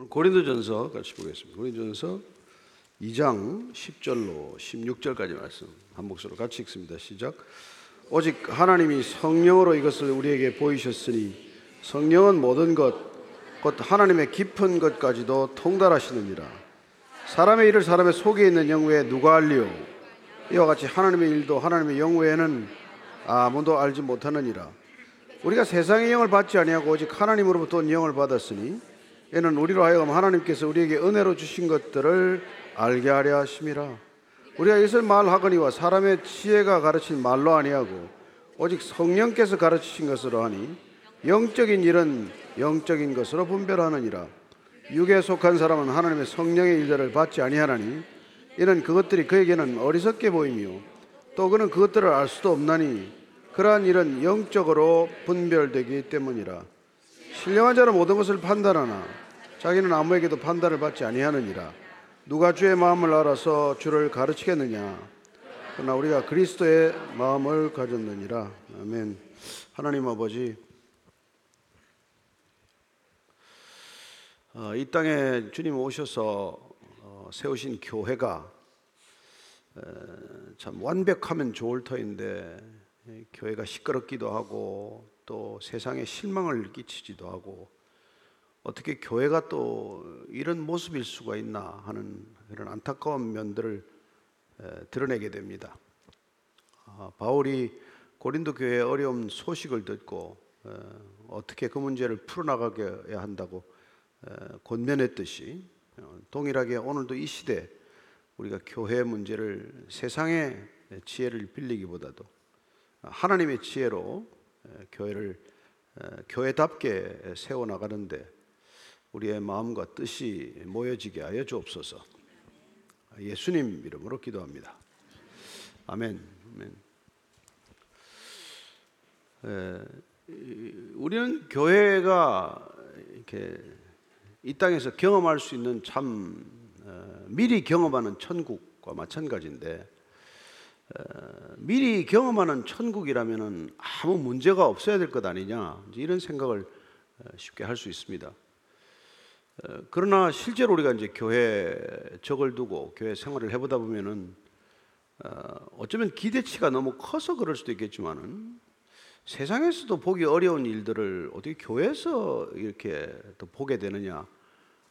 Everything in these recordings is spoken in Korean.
오늘 고린도전서 같이 보겠습니다. 고린도전서 2장 10절로 16절까지 말씀 한 목소리로 같이 읽습니다. 시작. 오직 하나님이 성령으로 이것을 우리에게 보이셨으니 성령은 모든 것, 곧 하나님의 깊은 것까지도 통달하시느니라. 사람의 일을 사람의 속에 있는 영 외에 누가 알리요? 이와 같이 하나님의 일도 하나님의 영 외에는 아무도 알지 못하느니라. 우리가 세상의 영을 받지 아니하고 오직 하나님으로부터 온 영을 받았으니 이는 우리로 하여금 하나님께서 우리에게 은혜로 주신 것들을 알게 하려 하심이라. 우리가 이것을 말하거니와 사람의 지혜가 가르친 말로 아니하고 오직 성령께서 가르치신 것으로 하니 영적인 일은 영적인 것으로 분별하느니라. 육에 속한 사람은 하나님의 성령의 일들을 받지 아니하나니 이는 그것들이 그에게는 어리석게 보이며 또 그는 그것들을 알 수도 없나니 그러한 일은 영적으로 분별되기 때문이라. 신령한 자는 모든 것을 판단하나 자기는 아무에게도 판단을 받지 아니하느니라. 누가 주의 마음을 알아서 주를 가르치겠느냐? 그러나 우리가 그리스도의 마음을 가졌느니라. 아멘. 하나님 아버지, 이 땅에 주님 오셔서 세우신 교회가 참 완벽하면 좋을 터인데 교회가 시끄럽기도 하고 또 세상에 실망을 끼치기도 하고 어떻게 교회가 또 이런 모습일 수가 있나 하는 이런 안타까운 면들을 드러내게 됩니다. 바울이 고린도 교회의 어려운 소식을 듣고 어떻게 그 문제를 풀어나가야 한다고 권면했듯이 동일하게 오늘도 이 시대 우리가 교회의 문제를 세상의 지혜를 빌리기보다도 하나님의 지혜로 교회를 교회답게 세워나가는데 우리의 마음과 뜻이 모여지게 하여 주옵소서. 예수님 이름으로 기도합니다. 아멘. 아멘. 우리는 교회가 이렇게 이 땅에서 경험할 수 있는 참 미리 경험하는 천국과 마찬가지인데 미리 경험하는 천국이라면 아무 문제가 없어야 될 것 아니냐 이런 생각을 쉽게 할 수 있습니다. 그러나 실제로 우리가 이제 교회 적을 두고 교회 생활을 해보다 보면은 어쩌면 기대치가 너무 커서 그럴 수도 있겠지만은 세상에서도 보기 어려운 일들을 어떻게 교회에서 이렇게 또 보게 되느냐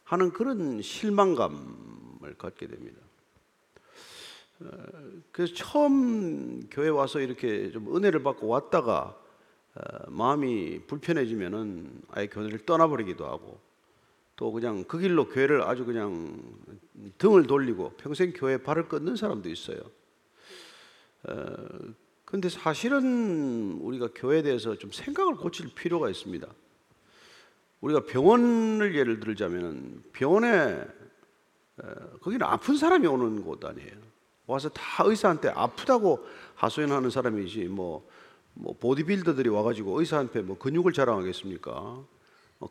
하는 그런 실망감을 갖게 됩니다. 그래서 처음 교회 와서 이렇게 좀 은혜를 받고 왔다가 마음이 불편해지면은 아예 교회를 떠나버리기도 하고 또 그냥 그 길로 교회를 아주 그냥 등을 돌리고 평생 교회에 발을 꽂는 사람도 있어요. 그런데 사실은 우리가 교회에 대해서 좀 생각을 고칠 필요가 있습니다. 우리가 병원을 예를 들자면은 병원에 거기는 아픈 사람이 오는 곳 아니에요. 와서 다 의사한테 아프다고 하소연하는 사람이지 뭐 보디빌더들이 와가지고 의사한테 뭐 근육을 자랑하겠습니까?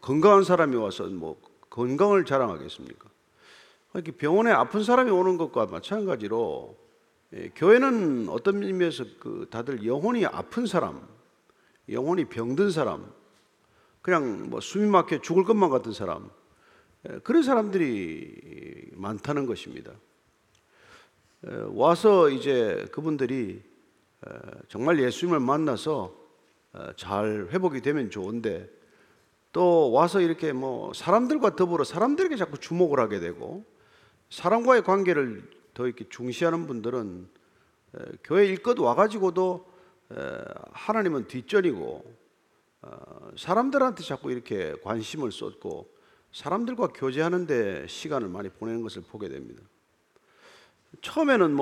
건강한 사람이 와서 뭐 건강을 자랑하겠습니까? 이렇게 병원에 아픈 사람이 오는 것과 마찬가지로 교회는 어떤 의미에서 그 다들 영혼이 아픈 사람, 영혼이 병든 사람, 그냥 뭐 숨이 막혀 죽을 것만 같은 사람, 그런 사람들이 많다는 것입니다. 와서 이제 그분들이 정말 예수님을 만나서 잘 회복이 되면 좋은데 또 와서 이렇게 뭐 사람들과 더불어 사람들에게 자꾸 주목을 하게 되고 사람과의 관계를 더 이렇게 중시하는 분들은 교회 일껏 와가지고도 하나님은 뒷전이고 사람들한테 자꾸 이렇게 관심을 쏟고 사람들과 교제하는 데 시간을 많이 보내는 것을 보게 됩니다. 처음에는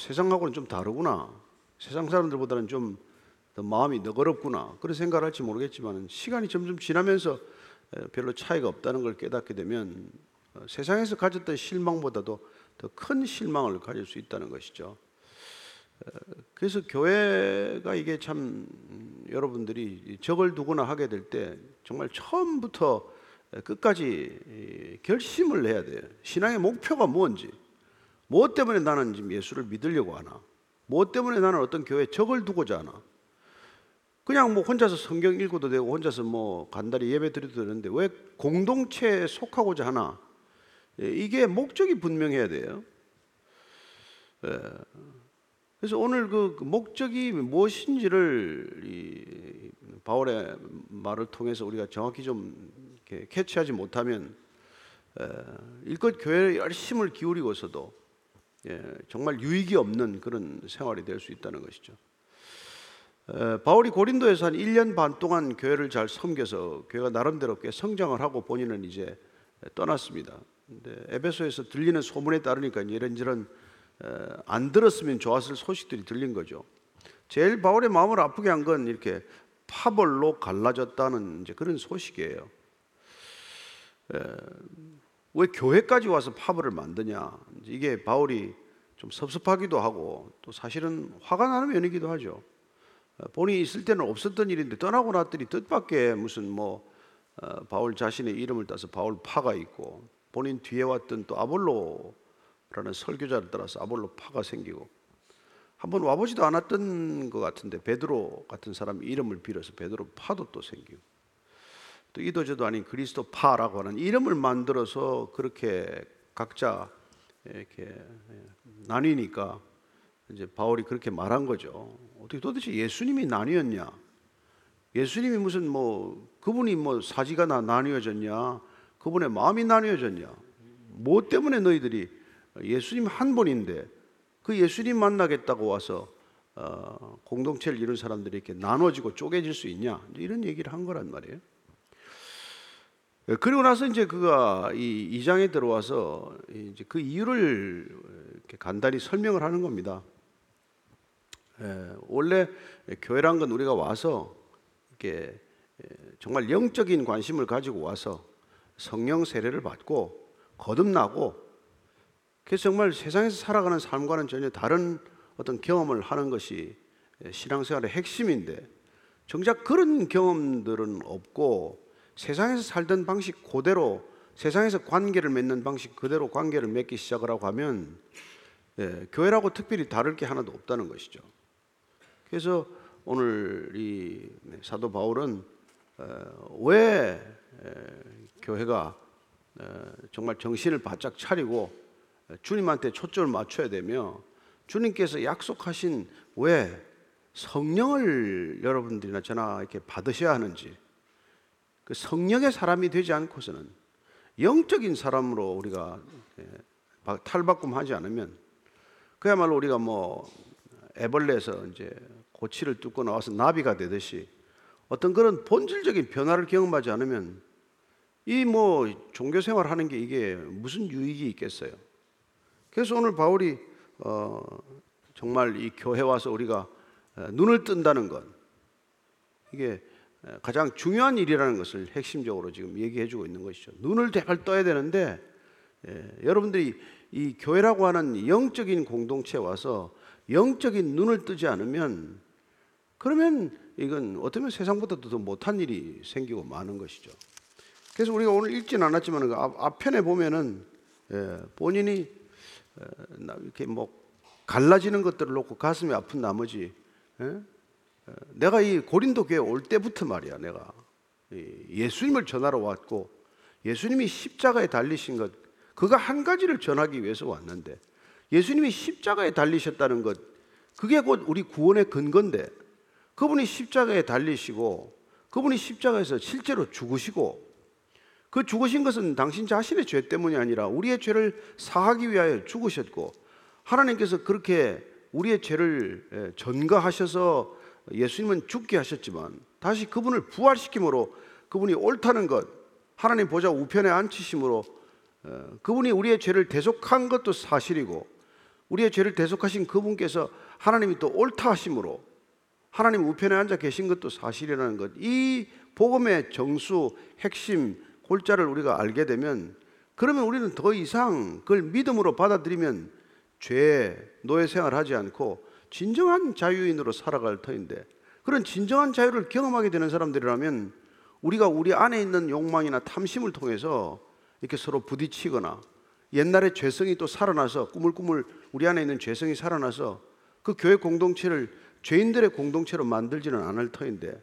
세상하고는 좀 다르구나, 세상 사람들보다는 좀 더 마음이 너그럽구나 그런 생각을 할지 모르겠지만 시간이 점점 지나면서 별로 차이가 없다는 걸 깨닫게 되면 세상에서 가졌던 실망보다도 더 큰 실망을 가질 수 있다는 것이죠. 그래서 교회가 이게 참 여러분들이 적을 두거나 하게 될 때 정말 처음부터 끝까지 결심을 해야 돼요. 신앙의 목표가 뭔지, 무엇 때문에 나는 지금 예수를 믿으려고 하나, 무엇 때문에 나는 어떤 교회에 적을 두고자 하나. 그냥 뭐 혼자서 성경 읽어도 되고 혼자서 뭐 간단히 예배 드려도 되는데 왜 공동체에 속하고자 하나? 이게 목적이 분명해야 돼요. 그래서 오늘 그 목적이 무엇인지를 바울의 말을 통해서 우리가 정확히 좀 이렇게 캐치하지 못하면 일껏 교회에 열심을 기울이고서도 정말 유익이 없는 그런 생활이 될 수 있다는 것이죠. 바울이 고린도에서 한 1년 반 동안 교회를 잘 섬겨서 교회가 나름대로 꽤 성장을 하고 본인은 이제 떠났습니다. 근데 에베소에서 들리는 소문에 따르니까 이런저런 안 들었으면 좋았을 소식들이 들린 거죠. 제일 바울의 마음을 아프게 한 건 이렇게 파벌로 갈라졌다는 이제 그런 소식이에요. 왜 교회까지 와서 파벌을 만드냐, 이게 바울이 좀 섭섭하기도 하고 또 사실은 화가 나는 면이기도 하죠. 본인이 있을 때는 없었던 일인데 떠나고 났더니 뜻밖의 무슨 뭐 바울 자신의 이름을 따서 바울파가 있고, 본인 뒤에 왔던 또 아볼로라는 설교자를 따라서 아볼로파가 생기고, 한번 와보지도 않았던 것 같은데 베드로 같은 사람 이름을 빌어서 베드로파도 또 생기고, 또 이도저도 아닌 그리스도파라고 하는 이름을 만들어서 그렇게 각자 이렇게 나뉘니까 이제 바울이 그렇게 말한 거죠. 어떻게 도대체 예수님이 나뉘었냐? 예수님이 무슨 뭐 그분이 뭐 사지가 나뉘어졌냐? 그분의 마음이 나뉘어졌냐? 뭐 때문에 너희들이 예수님 한 분인데 그 예수님 만나겠다고 와서 공동체를 이룬 사람들이 이렇게 나눠지고 쪼개질 수 있냐? 이런 얘기를 한 거란 말이에요. 그리고 나서 이제 그가 이 2장에 들어와서 이제 그 이유를 이렇게 간단히 설명을 하는 겁니다. 원래 교회란 건 우리가 와서 이렇게 정말 영적인 관심을 가지고 와서 성령 세례를 받고 거듭나고, 그래서 정말 세상에서 살아가는 삶과는 전혀 다른 어떤 경험을 하는 것이 신앙생활의 핵심인데, 정작 그런 경험들은 없고 세상에서 살던 방식 그대로, 세상에서 관계를 맺는 방식 그대로 관계를 맺기 시작을 하고 하면 교회라고 특별히 다를 게 하나도 없다는 것이죠. 그래서 오늘 이 사도 바울은 왜 교회가 정말 정신을 바짝 차리고 주님한테 초점을 맞춰야 되며, 주님께서 약속하신 왜 성령을 여러분들이나 저나 이렇게 받으셔야 하는지, 그 성령의 사람이 되지 않고서는 영적인 사람으로 우리가 탈바꿈하지 않으면, 그야말로 우리가 뭐 애벌레에서 이제 고치를 뚫고 나와서 나비가 되듯이 어떤 그런 본질적인 변화를 경험하지 않으면 이 뭐 종교 생활하는 게 이게 무슨 유익이 있겠어요. 그래서 오늘 바울이 정말 이 교회 와서 우리가 눈을 뜬다는 것, 이게 가장 중요한 일이라는 것을 핵심적으로 지금 얘기해 주고 있는 것이죠. 눈을 대발 떠야 되는데, 여러분들이 이 교회라고 하는 영적인 공동체에 와서 영적인 눈을 뜨지 않으면, 그러면 이건 어쩌면 세상보다도 더 못한 일이 생기고 마는 것이죠. 그래서 우리가 오늘 읽진 않았지만 그 앞편에 보면은 본인이 이렇게 뭐 갈라지는 것들을 놓고 가슴이 아픈 나머지, 내가 이 고린도 교회에 올 때부터 말이야, 내가 예수님을 전하러 왔고 예수님이 십자가에 달리신 것, 그가 한 가지를 전하기 위해서 왔는데, 예수님이 십자가에 달리셨다는 것, 그게 곧 우리 구원의 근거인데, 그분이 십자가에 달리시고 그분이 십자가에서 실제로 죽으시고, 그 죽으신 것은 당신 자신의 죄 때문이 아니라 우리의 죄를 사하기 위하여 죽으셨고, 하나님께서 그렇게 우리의 죄를 전가하셔서 예수님은 죽게 하셨지만 다시 그분을 부활시킴으로, 그분이 옳다는 것, 하나님 보좌 우편에 앉히심으로 그분이 우리의 죄를 대속한 것도 사실이고, 우리의 죄를 대속하신 그분께서 하나님이 또 옳다 하심으로 하나님 우편에 앉아 계신 것도 사실이라는 것, 이 복음의 정수, 핵심, 골자를 우리가 알게 되면, 그러면 우리는 더 이상 그걸 믿음으로 받아들이면 죄의 노예 생활하지 않고 진정한 자유인으로 살아갈 터인데, 그런 진정한 자유를 경험하게 되는 사람들이라면 우리가 우리 안에 있는 욕망이나 탐심을 통해서 이렇게 서로 부딪히거나, 옛날의 죄성이 또 살아나서 꾸물꾸물 우리 안에 있는 죄성이 살아나서 그 교회 공동체를 죄인들의 공동체로 만들지는 않을 터인데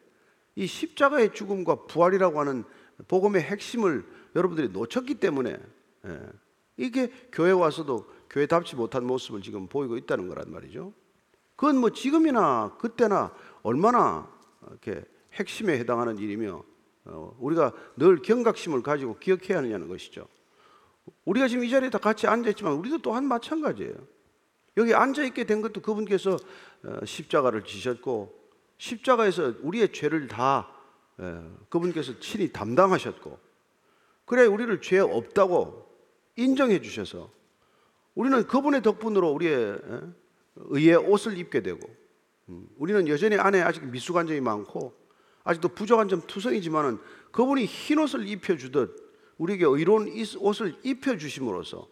이 십자가의 죽음과 부활이라고 하는 복음의 핵심을 여러분들이 놓쳤기 때문에 이게 교회 와서도 교회답지 못한 모습을 지금 보이고 있다는 거란 말이죠. 그건 뭐 지금이나 그때나 얼마나 이렇게 핵심에 해당하는 일이며 우리가 늘 경각심을 가지고 기억해야 하느냐는 것이죠. 우리가 지금 이 자리에 다 같이 앉아있지만 우리도 또한 마찬가지예요. 여기 앉아있게 된 것도 그분께서 십자가를 지셨고 십자가에서 우리의 죄를 다 그분께서 친히 담당하셨고 그래 우리를 죄 없다고 인정해 주셔서 우리는 그분의 덕분으로 우리의 의의 옷을 입게 되고 우리는 여전히 안에 아직 미숙한 점이 많고 아직도 부족한 점 투성이지만은 그분이 흰 옷을 입혀주듯 우리에게 의로운 옷을 입혀주심으로써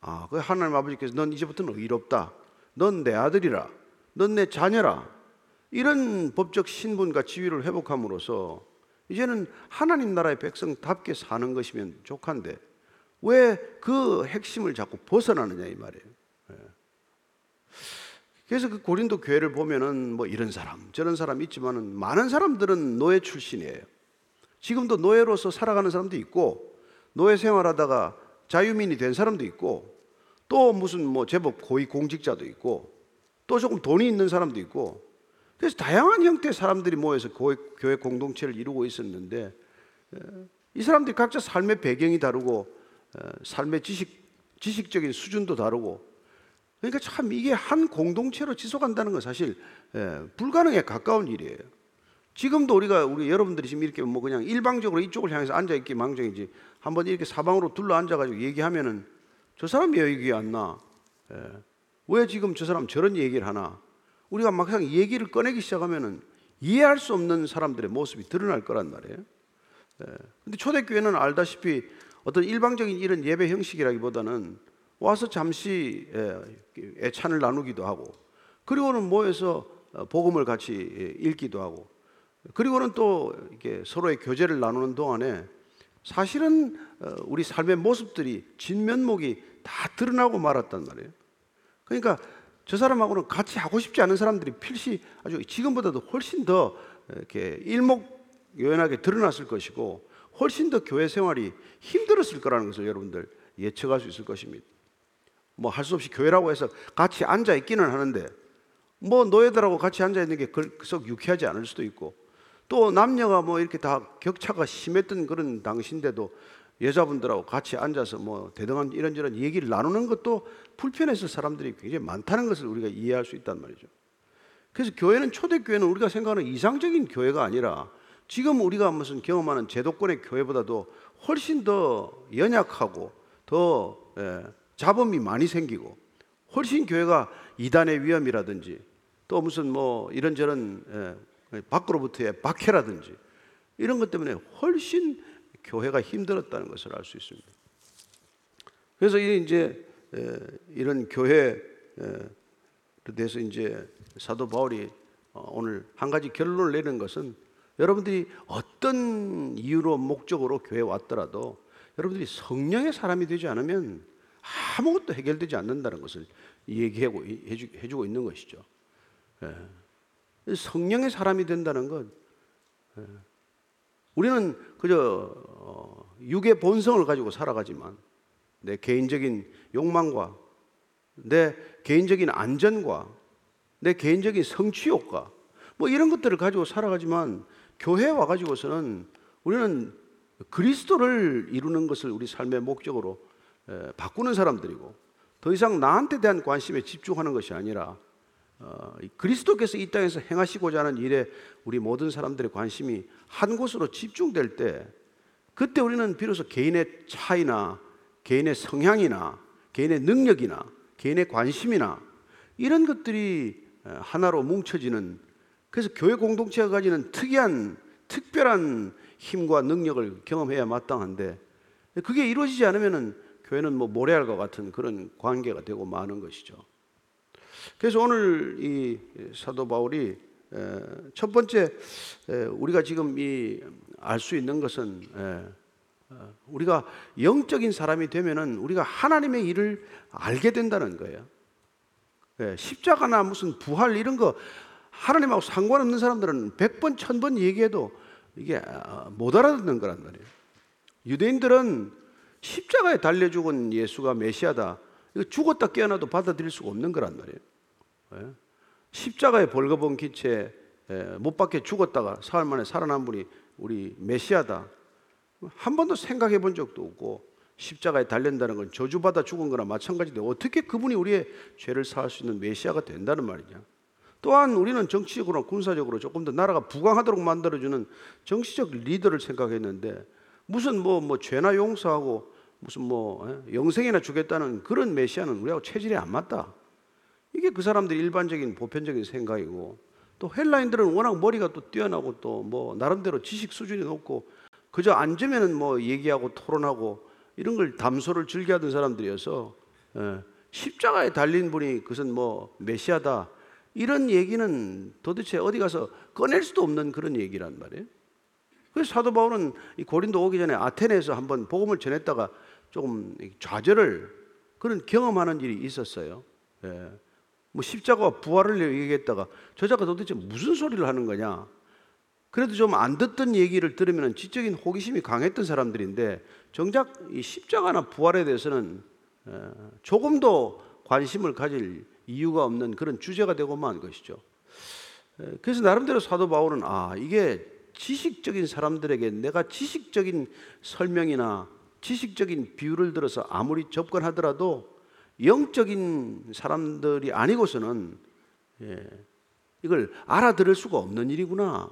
아, 그 하나님 아버지께서 넌 이제부터는 의롭다, 넌 내 아들이라, 넌 내 자녀라 이런 법적 신분과 지위를 회복함으로써 이제는 하나님 나라의 백성답게 사는 것이면 족한데 왜 그 핵심을 자꾸 벗어나느냐 이 말이에요. 그래서 그 고린도 교회를 보면은 뭐 이런 사람 저런 사람 있지만은 많은 사람들은 노예 출신이에요. 지금도 노예로서 살아가는 사람도 있고 노예 생활하다가 자유민이 된 사람도 있고 또 무슨 뭐 제법 고위공직자도 있고 또 조금 돈이 있는 사람도 있고 그래서 다양한 형태의 사람들이 모여서 교회 공동체를 이루고 있었는데 이 사람들이 각자 삶의 배경이 다르고 삶의 지식적인 수준도 다르고 그러니까 참 이게 한 공동체로 지속한다는 건 사실 불가능에 가까운 일이에요. 지금도 우리 여러분들이 지금 이렇게 뭐 그냥 일방적으로 이쪽을 향해서 앉아있기 망정이지 한번 이렇게 사방으로 둘러 앉아가지고 얘기하면은 저 사람 왜 얘기 안 나? 왜 지금 저 사람 저런 얘기를 하나? 우리가 막상 얘기를 꺼내기 시작하면은 이해할 수 없는 사람들의 모습이 드러날 거란 말이에요. 근데 초대교회는 알다시피 어떤 일방적인 이런 예배 형식이라기보다는 와서 잠시 애찬을 나누기도 하고 그리고는 모여서 복음을 같이 읽기도 하고 그리고는 또 이렇게 서로의 교제를 나누는 동안에 사실은 우리 삶의 모습들이 진면목이 다 드러나고 말았단 말이에요. 그러니까 저 사람하고는 같이 하고 싶지 않은 사람들이 필시 아주 지금보다도 훨씬 더 이렇게 일목요연하게 드러났을 것이고 훨씬 더 교회 생활이 힘들었을 거라는 것을 여러분들 예측할 수 있을 것입니다. 뭐 할 수 없이 교회라고 해서 같이 앉아 있기는 하는데 뭐 노예들하고 같이 앉아 있는 게 그래서 유쾌하지 않을 수도 있고 또 남녀가 뭐 이렇게 다 격차가 심했던 그런 당시인데도 여자분들하고 같이 앉아서 뭐 대등한 이런저런 얘기를 나누는 것도 불편했을 사람들이 굉장히 많다는 것을 우리가 이해할 수 있단 말이죠. 그래서 교회는 초대교회는 우리가 생각하는 이상적인 교회가 아니라 지금 우리가 무슨 경험하는 제도권의 교회보다도 훨씬 더 연약하고 더 잡음이 많이 생기고 훨씬 교회가 이단의 위험이라든지 또 무슨 뭐 이런저런 밖으로부터의 박해라든지 이런 것 때문에 훨씬 교회가 힘들었다는 것을 알 수 있습니다. 그래서 이제 이런 교회에 대해서 이제 사도 바울이 오늘 한 가지 결론을 내는 것은 여러분들이 어떤 이유로 목적으로 교회에 왔더라도 여러분들이 성령의 사람이 되지 않으면 아무것도 해결되지 않는다는 것을 얘기하고 해주고 있는 것이죠. 성령의 사람이 된다는 것 우리는 그저 육의 본성을 가지고 살아가지만 내 개인적인 욕망과 내 개인적인 안전과 내 개인적인 성취욕과 뭐 이런 것들을 가지고 살아가지만 교회에 와가지고서는 우리는 그리스도를 이루는 것을 우리 삶의 목적으로 바꾸는 사람들이고 더 이상 나한테 대한 관심에 집중하는 것이 아니라 그리스도께서 이 땅에서 행하시고자 하는 일에 우리 모든 사람들의 관심이 한 곳으로 집중될 때 그때 우리는 비로소 개인의 차이나 개인의 성향이나 개인의 능력이나 개인의 관심이나 이런 것들이 하나로 뭉쳐지는 그래서 교회 공동체가 가지는 특별한 힘과 능력을 경험해야 마땅한데 그게 이루어지지 않으면은 교회는 뭐 모래알과 같은 그런 관계가 되고 마는 것이죠. 그래서 오늘 이 사도 바울이 첫 번째 우리가 지금 이 알 수 있는 것은 우리가 영적인 사람이 되면은 우리가 하나님의 일을 알게 된다는 거예요. 십자가나 무슨 부활 이런 거 하나님하고 상관없는 사람들은 100번, 1000번 얘기해도 이게 못 알아듣는 거란 말이에요. 유대인들은 십자가에 달려 죽은 예수가 메시아다, 이거 죽었다 깨어나도 받아들일 수가 없는 거란 말이에요. 십자가에 벌거벗은 기체 못 박혀 죽었다가 사흘 만에 살아난 분이 우리 메시아다, 한 번도 생각해 본 적도 없고, 십자가에 달린다는 건 저주받아 죽은 거나 마찬가지인데 어떻게 그분이 우리의 죄를 사할 수 있는 메시아가 된다는 말이냐. 또한 우리는 정치적으로 군사적으로 조금 더 나라가 부강하도록 만들어주는 정치적 리더를 생각했는데, 무슨 죄나 용서하고 무슨 영생이나 주겠다는 그런 메시아는 우리하고 체질이 안 맞다. 이게 그 사람들의 일반적인 보편적인 생각이고, 또 헬라인들은 워낙 머리가 또 뛰어나고 또 나름대로 지식 수준이 높고, 그저 앉으면은 얘기하고 토론하고 이런 걸 담소를 즐겨하던 사람들이어서, 십자가에 달린 분이 그것은 메시아다, 이런 얘기는 도대체 어디 가서 꺼낼 수도 없는 그런 얘기란 말이에요. 그래서 사도 바울은 이 고린도 오기 전에 아테네에서 한번 복음을 전했다가 조금 좌절을 그런 경험하는 일이 있었어요. 예. 십자가와 부활을 얘기했다가 저자가 도대체 무슨 소리를 하는 거냐, 그래도 좀 안 듣던 얘기를 들으면 지적인 호기심이 강했던 사람들인데, 정작 이 십자가나 부활에 대해서는 조금도 관심을 가질 이유가 없는 그런 주제가 되고만 것이죠. 그래서 나름대로 사도 바울은 이게 지식적인 사람들에게 내가 지식적인 설명이나 지식적인 비유를 들어서 아무리 접근하더라도 영적인 사람들이 아니고서는 이걸 알아들을 수가 없는 일이구나,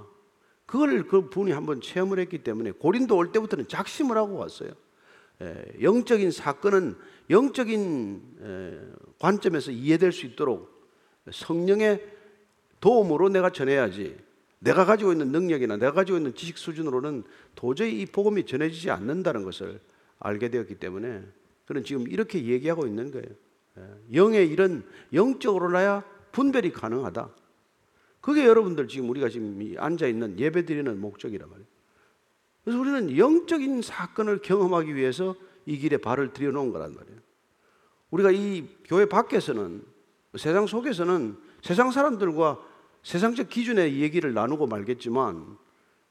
그걸 그 분이 한번 체험을 했기 때문에 고린도 올 때부터는 작심을 하고 왔어요. 영적인 사건은 영적인 관점에서 이해될 수 있도록 성령의 도움으로 내가 전해야지, 내가 가지고 있는 능력이나 내가 가지고 있는 지식 수준으로는 도저히 이 복음이 전해지지 않는다는 것을 알게 되었기 때문에 그는 지금 이렇게 얘기하고 있는 거예요. 영의 일은 영적으로 나야 분별이 가능하다. 그게 여러분들 지금 우리가 지금 앉아있는 예배드리는 목적이란 말이에요. 그래서 우리는 영적인 사건을 경험하기 위해서 이 길에 발을 들여놓은 거란 말이에요. 우리가 이 교회 밖에서는, 세상 속에서는 세상 사람들과 세상적 기준의 얘기를 나누고 말겠지만,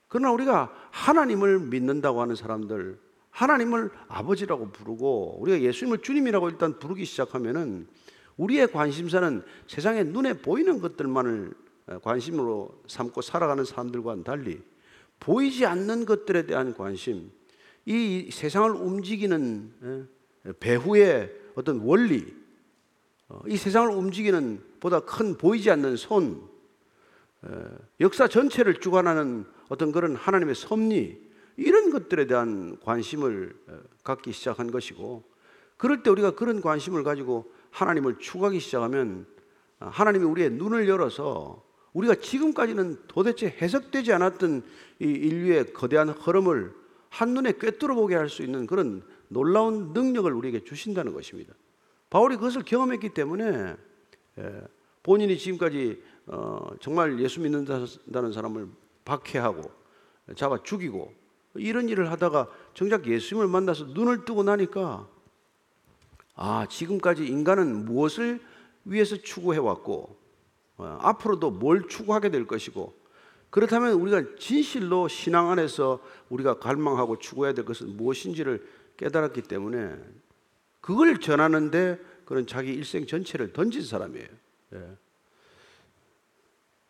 그러나 우리가 하나님을 믿는다고 하는 사람들, 하나님을 아버지라고 부르고 우리가 예수님을 주님이라고 일단 부르기 시작하면은 우리의 관심사는 세상의 눈에 보이는 것들만을 관심으로 삼고 살아가는 사람들과는 달리 보이지 않는 것들에 대한 관심, 이 세상을 움직이는 배후의 어떤 원리, 이 세상을 움직이는 보다 큰 보이지 않는 손, 역사 전체를 주관하는 어떤 그런 하나님의 섭리, 이런 것들에 대한 관심을 갖기 시작한 것이고, 그럴 때 우리가 그런 관심을 가지고 하나님을 추구하기 시작하면 하나님이 우리의 눈을 열어서 우리가 지금까지는 도대체 해석되지 않았던 이 인류의 거대한 흐름을 한눈에 꿰뚫어보게 할 수 있는 그런 놀라운 능력을 우리에게 주신다는 것입니다. 바울이 그것을 경험했기 때문에 본인이 지금까지 정말 예수 믿는다는 사람을 박해하고 잡아 죽이고 이런 일을 하다가 정작 예수님을 만나서 눈을 뜨고 나니까, 지금까지 인간은 무엇을 위해서 추구해왔고 앞으로도 뭘 추구하게 될 것이고, 그렇다면 우리가 진실로 신앙 안에서 우리가 갈망하고 추구해야 될 것은 무엇인지를 깨달았기 때문에 그걸 전하는데 그런 자기 일생 전체를 던진 사람이에요.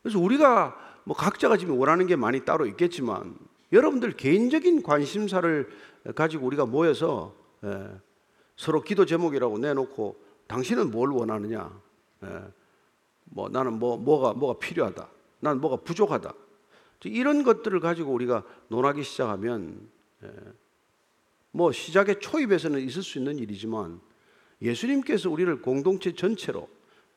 그래서 우리가 각자가 지금 원하는 게 많이 따로 있겠지만, 여러분들 개인적인 관심사를 가지고 우리가 모여서 서로 기도 제목이라고 내놓고 당신은 뭘 원하느냐, 나는 뭐가 필요하다, 나는 뭐가 부족하다, 이런 것들을 가지고 우리가 논하기 시작하면 시작의 초입에서는 있을 수 있는 일이지만, 예수님께서 우리를 공동체 전체로,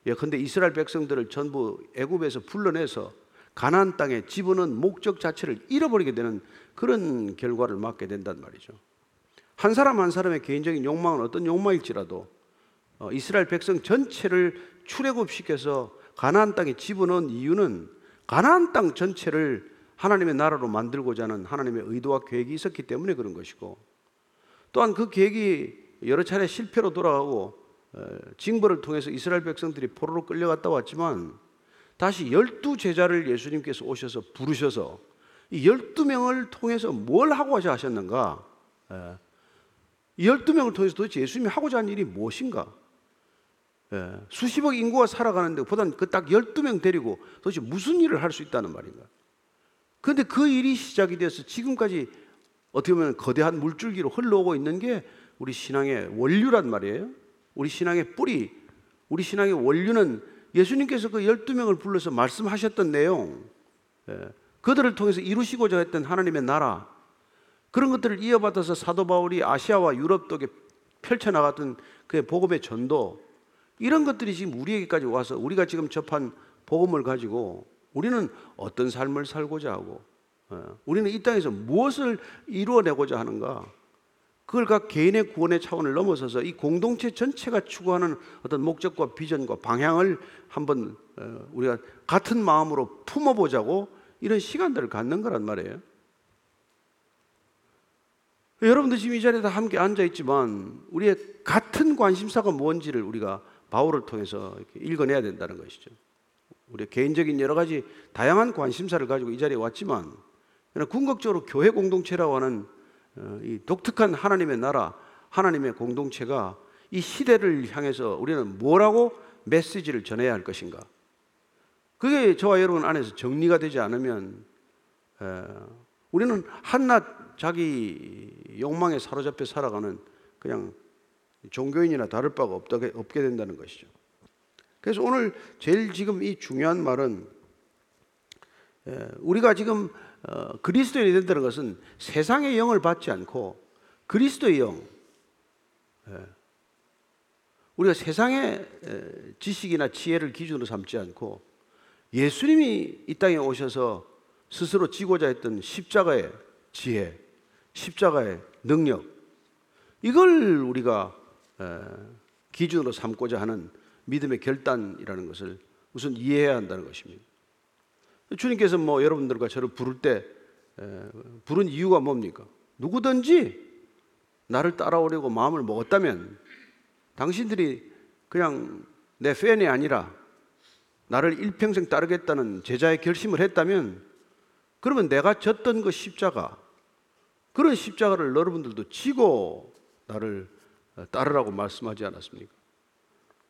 예컨대 이스라엘 백성들을 전부 애굽에서 불러내서 가나안 땅에 집어넣은 목적 자체를 잃어버리게 되는 그런 결과를 맞게 된단 말이죠. 한 사람 한 사람의 개인적인 욕망은 어떤 욕망일지라도 이스라엘 백성 전체를 출애굽시켜서 가나안 땅에 집어넣은 이유는 가나안 땅 전체를 하나님의 나라로 만들고자 하는 하나님의 의도와 계획이 있었기 때문에 그런 것이고, 또한 그 계획이 여러 차례 실패로 돌아가고 징벌을 통해서 이스라엘 백성들이 포로로 끌려갔다 왔지만, 다시 12제자를 예수님께서 오셔서 부르셔서 이 12명을 통해서 뭘 하고자 하셨는가? 이 12명을 통해서 도대체 예수님이 하고자 하는 일이 무엇인가? 수십억 인구가 살아가는데 보다 그 딱 12명 데리고 도대체 무슨 일을 할 수 있다는 말인가? 그런데 그 일이 시작이 돼서 지금까지 어떻게 보면 거대한 물줄기로 흘러오고 있는 게 우리 신앙의 원류란 말이에요. 우리 신앙의 뿌리, 우리 신앙의 원류는 예수님께서 그 12명을 불러서 말씀하셨던 내용, 그들을 통해서 이루시고자 했던 하나님의 나라, 그런 것들을 이어받아서 사도 바울이 아시아와 유럽 쪽에 펼쳐나갔던 그의 복음의 전도, 이런 것들이 지금 우리에게까지 와서 우리가 지금 접한 복음을 가지고 우리는 어떤 삶을 살고자 하고 우리는 이 땅에서 무엇을 이루어내고자 하는가, 그걸 각 개인의 구원의 차원을 넘어서서 이 공동체 전체가 추구하는 어떤 목적과 비전과 방향을 한번 우리가 같은 마음으로 품어보자고 이런 시간들을 갖는 거란 말이에요. 여러분들 지금 이 자리에 다 함께 앉아있지만 우리의 같은 관심사가 뭔지를 우리가 바울을 통해서 이렇게 읽어내야 된다는 것이죠. 우리 개인적인 여러 가지 다양한 관심사를 가지고 이 자리에 왔지만 궁극적으로 교회 공동체라고 하는 이 독특한 하나님의 나라, 하나님의 공동체가 이 시대를 향해서 우리는 뭐라고 메시지를 전해야 할 것인가, 그게 저와 여러분 안에서 정리가 되지 않으면 우리는 한낱 자기 욕망에 사로잡혀 살아가는 그냥 종교인이나 다를 바가 없게 된다는 것이죠. 그래서 오늘 제일 지금 이 중요한 말은 우리가 지금 그리스도인이 된다는 것은 세상의 영을 받지 않고 그리스도의 영, 우리가 세상의 지식이나 지혜를 기준으로 삼지 않고 예수님이 이 땅에 오셔서 스스로 지고자 했던 십자가의 지혜, 십자가의 능력, 이걸 우리가 기준으로 삼고자 하는 믿음의 결단이라는 것을 우선 이해해야 한다는 것입니다. 주님께서 뭐 여러분들과 저를 부를 때 부른 이유가 뭡니까? 누구든지 나를 따라오려고 마음을 먹었다면 당신들이 그냥 내 팬이 아니라 나를 일평생 따르겠다는 제자의 결심을 했다면, 그러면 내가 졌던 그 십자가, 그런 십자가를 여러분들도 지고 나를 따르라고 말씀하지 않았습니까?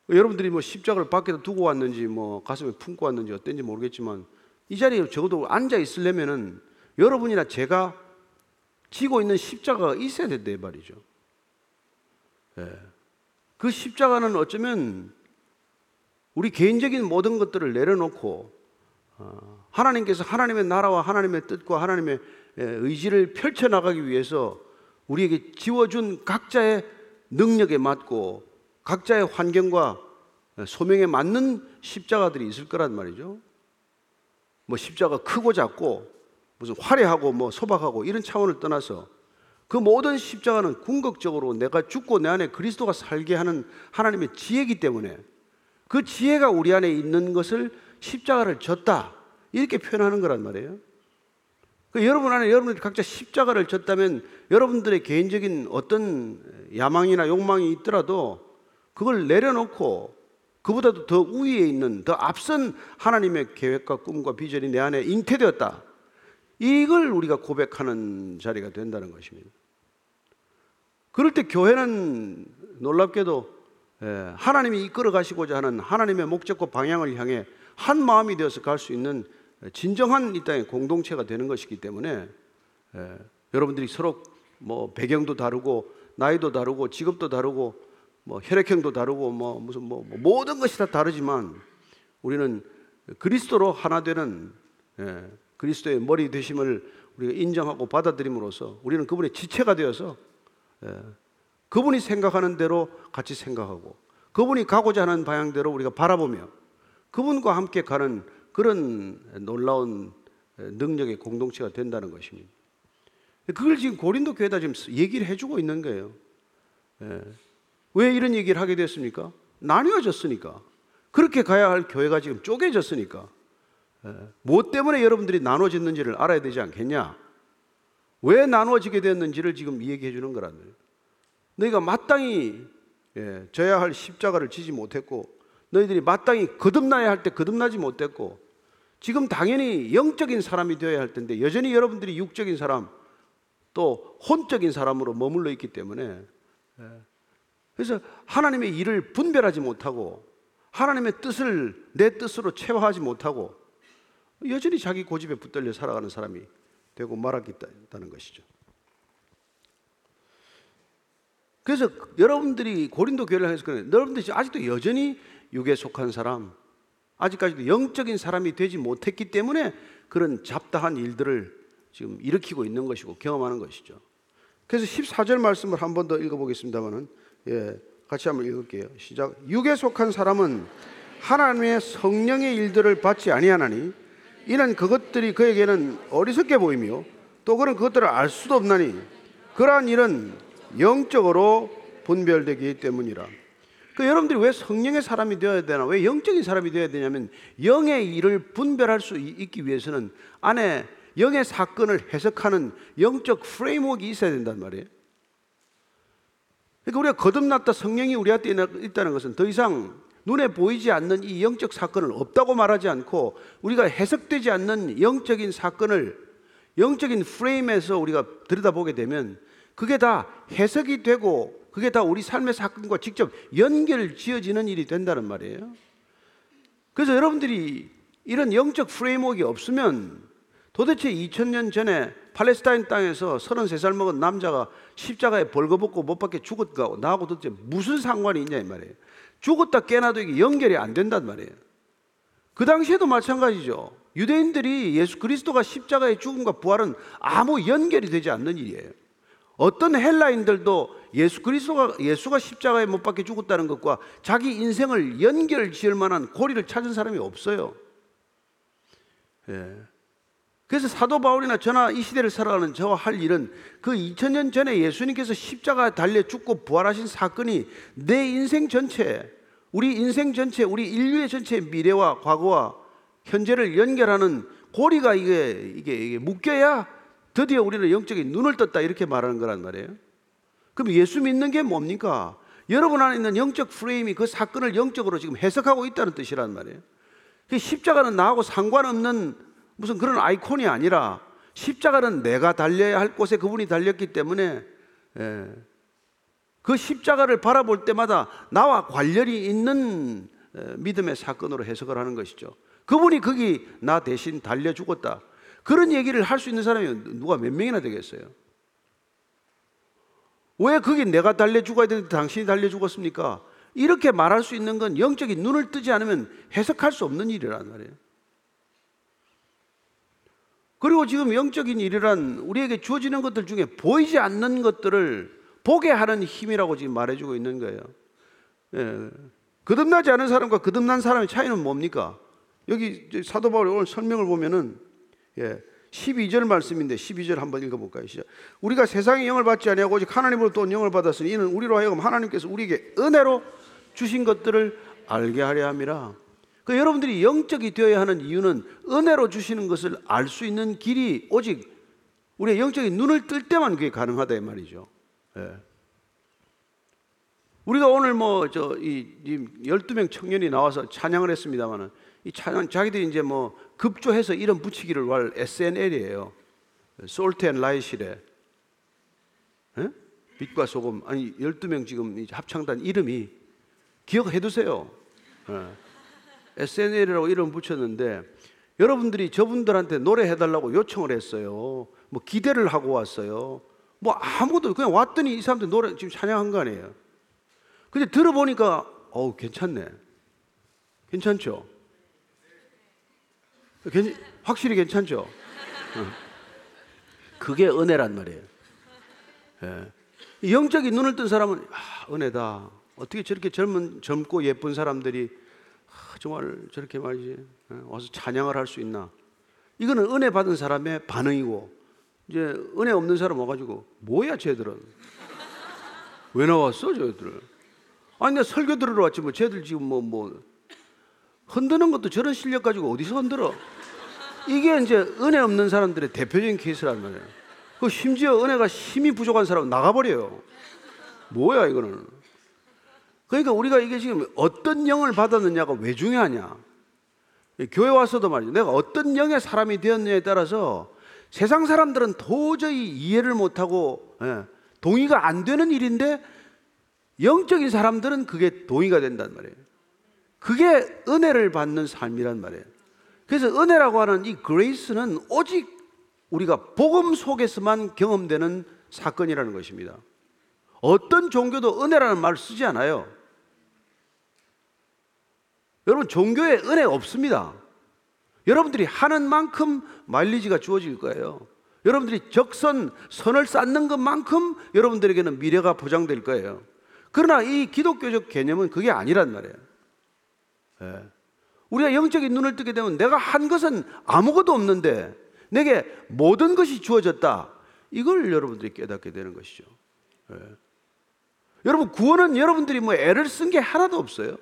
여러분들이 뭐 십자가를 밖에다 두고 왔는지 뭐 가슴에 품고 왔는지 어땠는지 모르겠지만 이 자리에 적어도 앉아 있으려면은 여러분이나 제가 지고 있는 십자가가 있어야 된다 이 말이죠. 그 십자가는 어쩌면 우리 개인적인 모든 것들을 내려놓고 하나님께서 하나님의 나라와 하나님의 뜻과 하나님의 의지를 펼쳐나가기 위해서 우리에게 지워준 각자의 능력에 맞고 각자의 환경과 소명에 맞는 십자가들이 있을 거란 말이죠. 뭐 십자가 크고 작고 무슨 화려하고 뭐 소박하고 이런 차원을 떠나서 그 모든 십자가는 궁극적으로 내가 죽고 내 안에 그리스도가 살게 하는 하나님의 지혜이기 때문에 그 지혜가 우리 안에 있는 것을 십자가를 졌다 이렇게 표현하는 거란 말이에요. 여러분 안에 여러분들이 각자 십자가를 졌다면 여러분들의 개인적인 어떤 야망이나 욕망이 있더라도 그걸 내려놓고 그보다도 더 우위에 있는 더 앞선 하나님의 계획과 꿈과 비전이 내 안에 잉태되었다, 이걸 우리가 고백하는 자리가 된다는 것입니다. 그럴 때 교회는 놀랍게도 하나님이 이끌어 가시고자 하는 하나님의 목적과 방향을 향해 한 마음이 되어서 갈 수 있는 진정한 이 땅의 공동체가 되는 것이기 때문에 여러분들이 서로 뭐 배경도 다르고 나이도 다르고 직업도 다르고 뭐 혈액형도 다르고 뭐 무슨 뭐 모든 것이 다 다르지만 우리는 그리스도로 하나 되는 그리스도의 머리 되심을 우리가 인정하고 받아들임으로써 우리는 그분의 지체가 되어서 그분이 생각하는 대로 같이 생각하고 그분이 가고자 하는 방향대로 우리가 바라보며 그분과 함께 가는 그런 놀라운 능력의 공동체가 된다는 것입니다. 그걸 지금 고린도 교회에다 지금 얘기를 해주고 있는 거예요. 왜 이런 얘기를 하게 됐습니까? 나뉘어졌으니까, 그렇게 가야 할 교회가 지금 쪼개졌으니까 무엇 때문에 여러분들이 나눠졌는지를 알아야 되지 않겠냐, 왜 나눠지게 됐는지를 지금 얘기해 주는 거란 말이에요. 너희가 마땅히 져야 할 십자가를 지지 못했고 너희들이 마땅히 거듭나야 할 때 거듭나지 못했고 지금 당연히 영적인 사람이 되어야 할 텐데 여전히 여러분들이 육적인 사람 또 혼적인 사람으로 머물러 있기 때문에 그래서 하나님의 일을 분별하지 못하고 하나님의 뜻을 내 뜻으로 체화하지 못하고 여전히 자기 고집에 붙들려 살아가는 사람이 되고 말았다는 것이죠. 그래서 여러분들이 고린도 교회를 향해서 그래요. 여러분들이 아직도 여전히 육에 속한 사람, 아직까지도 영적인 사람이 되지 못했기 때문에 그런 잡다한 일들을 지금 일으키고 있는 것이고 경험하는 것이죠. 그래서 14절 말씀을 한 번 더 읽어보겠습니다만은 같이 한번 읽을게요. 시작. 육에 속한 사람은 하나님의 성령의 일들을 받지 아니하나니 이는 그것들이 그에게는 어리석게 보이며 또 그는 그것들을 알 수도 없나니 그러한 일은 영적으로 분별되기 때문이라. 여러분들이 왜 성령의 사람이 되어야 되나, 왜 영적인 사람이 되어야 되냐면 영의 일을 분별할 수 있기 위해서는 안에 영의 사건을 해석하는 영적 프레임워크가 있어야 된단 말이에요. 그러니까 우리가 거듭났다 성령이 우리한테 있다는 것은 더 이상 눈에 보이지 않는 이 영적 사건을 없다고 말하지 않고 우리가 해석되지 않는 영적인 사건을 영적인 프레임에서 우리가 들여다보게 되면 그게 다 해석이 되고 그게 다 우리 삶의 사건과 직접 연결지어지는 일이 된다는 말이에요. 그래서 여러분들이 이런 영적 프레임워크가 없으면 도대체 2000년 전에 팔레스타인 땅에서 33살 먹은 남자가 십자가에 벌거벗고 못 밖에 죽었고 나하고 도대체 무슨 상관이 있냐 이 말이에요. 죽었다 깨나도 이게 연결이 안 된단 말이에요. 그 당시에도 마찬가지죠. 유대인들이 예수 그리스도가 십자가의 죽음과 부활은 아무 연결이 되지 않는 일이에요. 어떤 헬라인들도 예수가 십자가에 못 박혀 죽었다는 것과 자기 인생을 연결지을 만한 고리를 찾은 사람이 없어요. 그래서 사도 바울이나 저나 이 시대를 살아가는 저와 할 일은 그 2000년 전에 예수님께서 십자가에 달려 죽고 부활하신 사건이 내 인생 전체, 우리 인생 전체, 우리 인류의 전체의 미래와 과거와 현재를 연결하는 고리가 이게 묶여야 드디어 우리는 영적인 눈을 떴다 이렇게 말하는 거란 말이에요. 그럼 예수 믿는 게 뭡니까? 여러분 안에 있는 영적 프레임이 그 사건을 영적으로 지금 해석하고 있다는 뜻이란 말이에요. 십자가는 나하고 상관없는 무슨 그런 아이콘이 아니라 십자가는 내가 달려야 할 곳에 그분이 달렸기 때문에 그 십자가를 바라볼 때마다 나와 관련이 있는 믿음의 사건으로 해석을 하는 것이죠. 그분이 거기 나 대신 달려 죽었다 그런 얘기를 할 수 있는 사람이 누가 몇 명이나 되겠어요? 왜 거기 내가 달려 죽어야 되는데 당신이 달려 죽었습니까? 이렇게 말할 수 있는 건 영적인 눈을 뜨지 않으면 해석할 수 없는 일이란 말이에요. 그리고 지금 영적인 일이란 우리에게 주어지는 것들 중에 보이지 않는 것들을 보게 하는 힘이라고 지금 말해주고 있는 거예요. 거듭나지 않은 사람과 거듭난 사람의 차이는 뭡니까? 여기 사도 바울이 오늘 설명을 보면은 12절 말씀인데 12절 한번 읽어볼까요? 시작. 우리가 세상의 영을 받지 아니하고 오직 하나님으로부터 온 영을 받았으니 이는 우리로 하여금 하나님께서 우리에게 은혜로 주신 것들을 알게 하려 함이라. 그러니까 여러분들이 영적이 되어야 하는 이유는 은혜로 주시는 것을 알 수 있는 길이 오직 우리의 영적인 눈을 뜰 때만 그게 가능하다 이 말이죠. 우리가 오늘 12명 청년이 나와서 찬양을 했습니다만은 이 찬양 자기들이 이제 급조해서 이름 붙이기를 할 SNL이에요. 솔트 앤 라이시래. 빛과 소금. 아니 12명 지금 합창단 이름이 기억해두세요. SNL이라고 이름 붙였는데 여러분들이 저분들한테 노래해달라고 요청을 했어요. 기대를 하고 왔어요. 아무도 그냥 왔더니 이 사람들 노래 지금 찬양한 거 아니에요. 근데 들어보니까 어우 괜찮네. 괜찮죠? 확실히 괜찮죠? 그게 은혜란 말이에요. 영적인 눈을 뜬 사람은 은혜다. 어떻게 저렇게 젊고 예쁜 사람들이 정말 저렇게 말이지 와서 찬양을 할 수 있나. 이거는 은혜 받은 사람의 반응이고 이제 은혜 없는 사람 와가지고 뭐야 쟤들은 왜 나왔어 쟤들. 아니 내가 설교 들으러 왔지 쟤들 지금 흔드는 것도 저런 실력 가지고 어디서 흔들어? 이게 이제 은혜 없는 사람들의 대표적인 케이스란 말이에요. 그 심지어 은혜가 힘이 부족한 사람은 나가버려요. 뭐야 이거는. 그러니까 우리가 이게 지금 어떤 영을 받았느냐가 왜 중요하냐. 교회 와서도 말이죠. 내가 어떤 영의 사람이 되었느냐에 따라서 세상 사람들은 도저히 이해를 못하고 동의가 안 되는 일인데 영적인 사람들은 그게 동의가 된단 말이에요. 그게 은혜를 받는 삶이란 말이에요. 그래서 은혜라고 하는 이 그레이스는 오직 우리가 복음 속에서만 경험되는 사건이라는 것입니다. 어떤 종교도 은혜라는 말을 쓰지 않아요. 여러분, 종교에 은혜 없습니다. 여러분들이 하는 만큼 마일리지가 주어질 거예요. 여러분들이 적선, 선을 쌓는 것만큼 여러분들에게는 미래가 보장될 거예요. 그러나 이 기독교적 개념은 그게 아니란 말이에요. 예. 우리가 영적인 눈을 뜨게 되면 내가 한 것은 아무것도 없는데 내게 모든 것이 주어졌다. 이걸 여러분들이 깨닫게 되는 것이죠. 예. 여러분, 구원은 여러분들이 뭐 애를 쓴 게 하나도 없어요.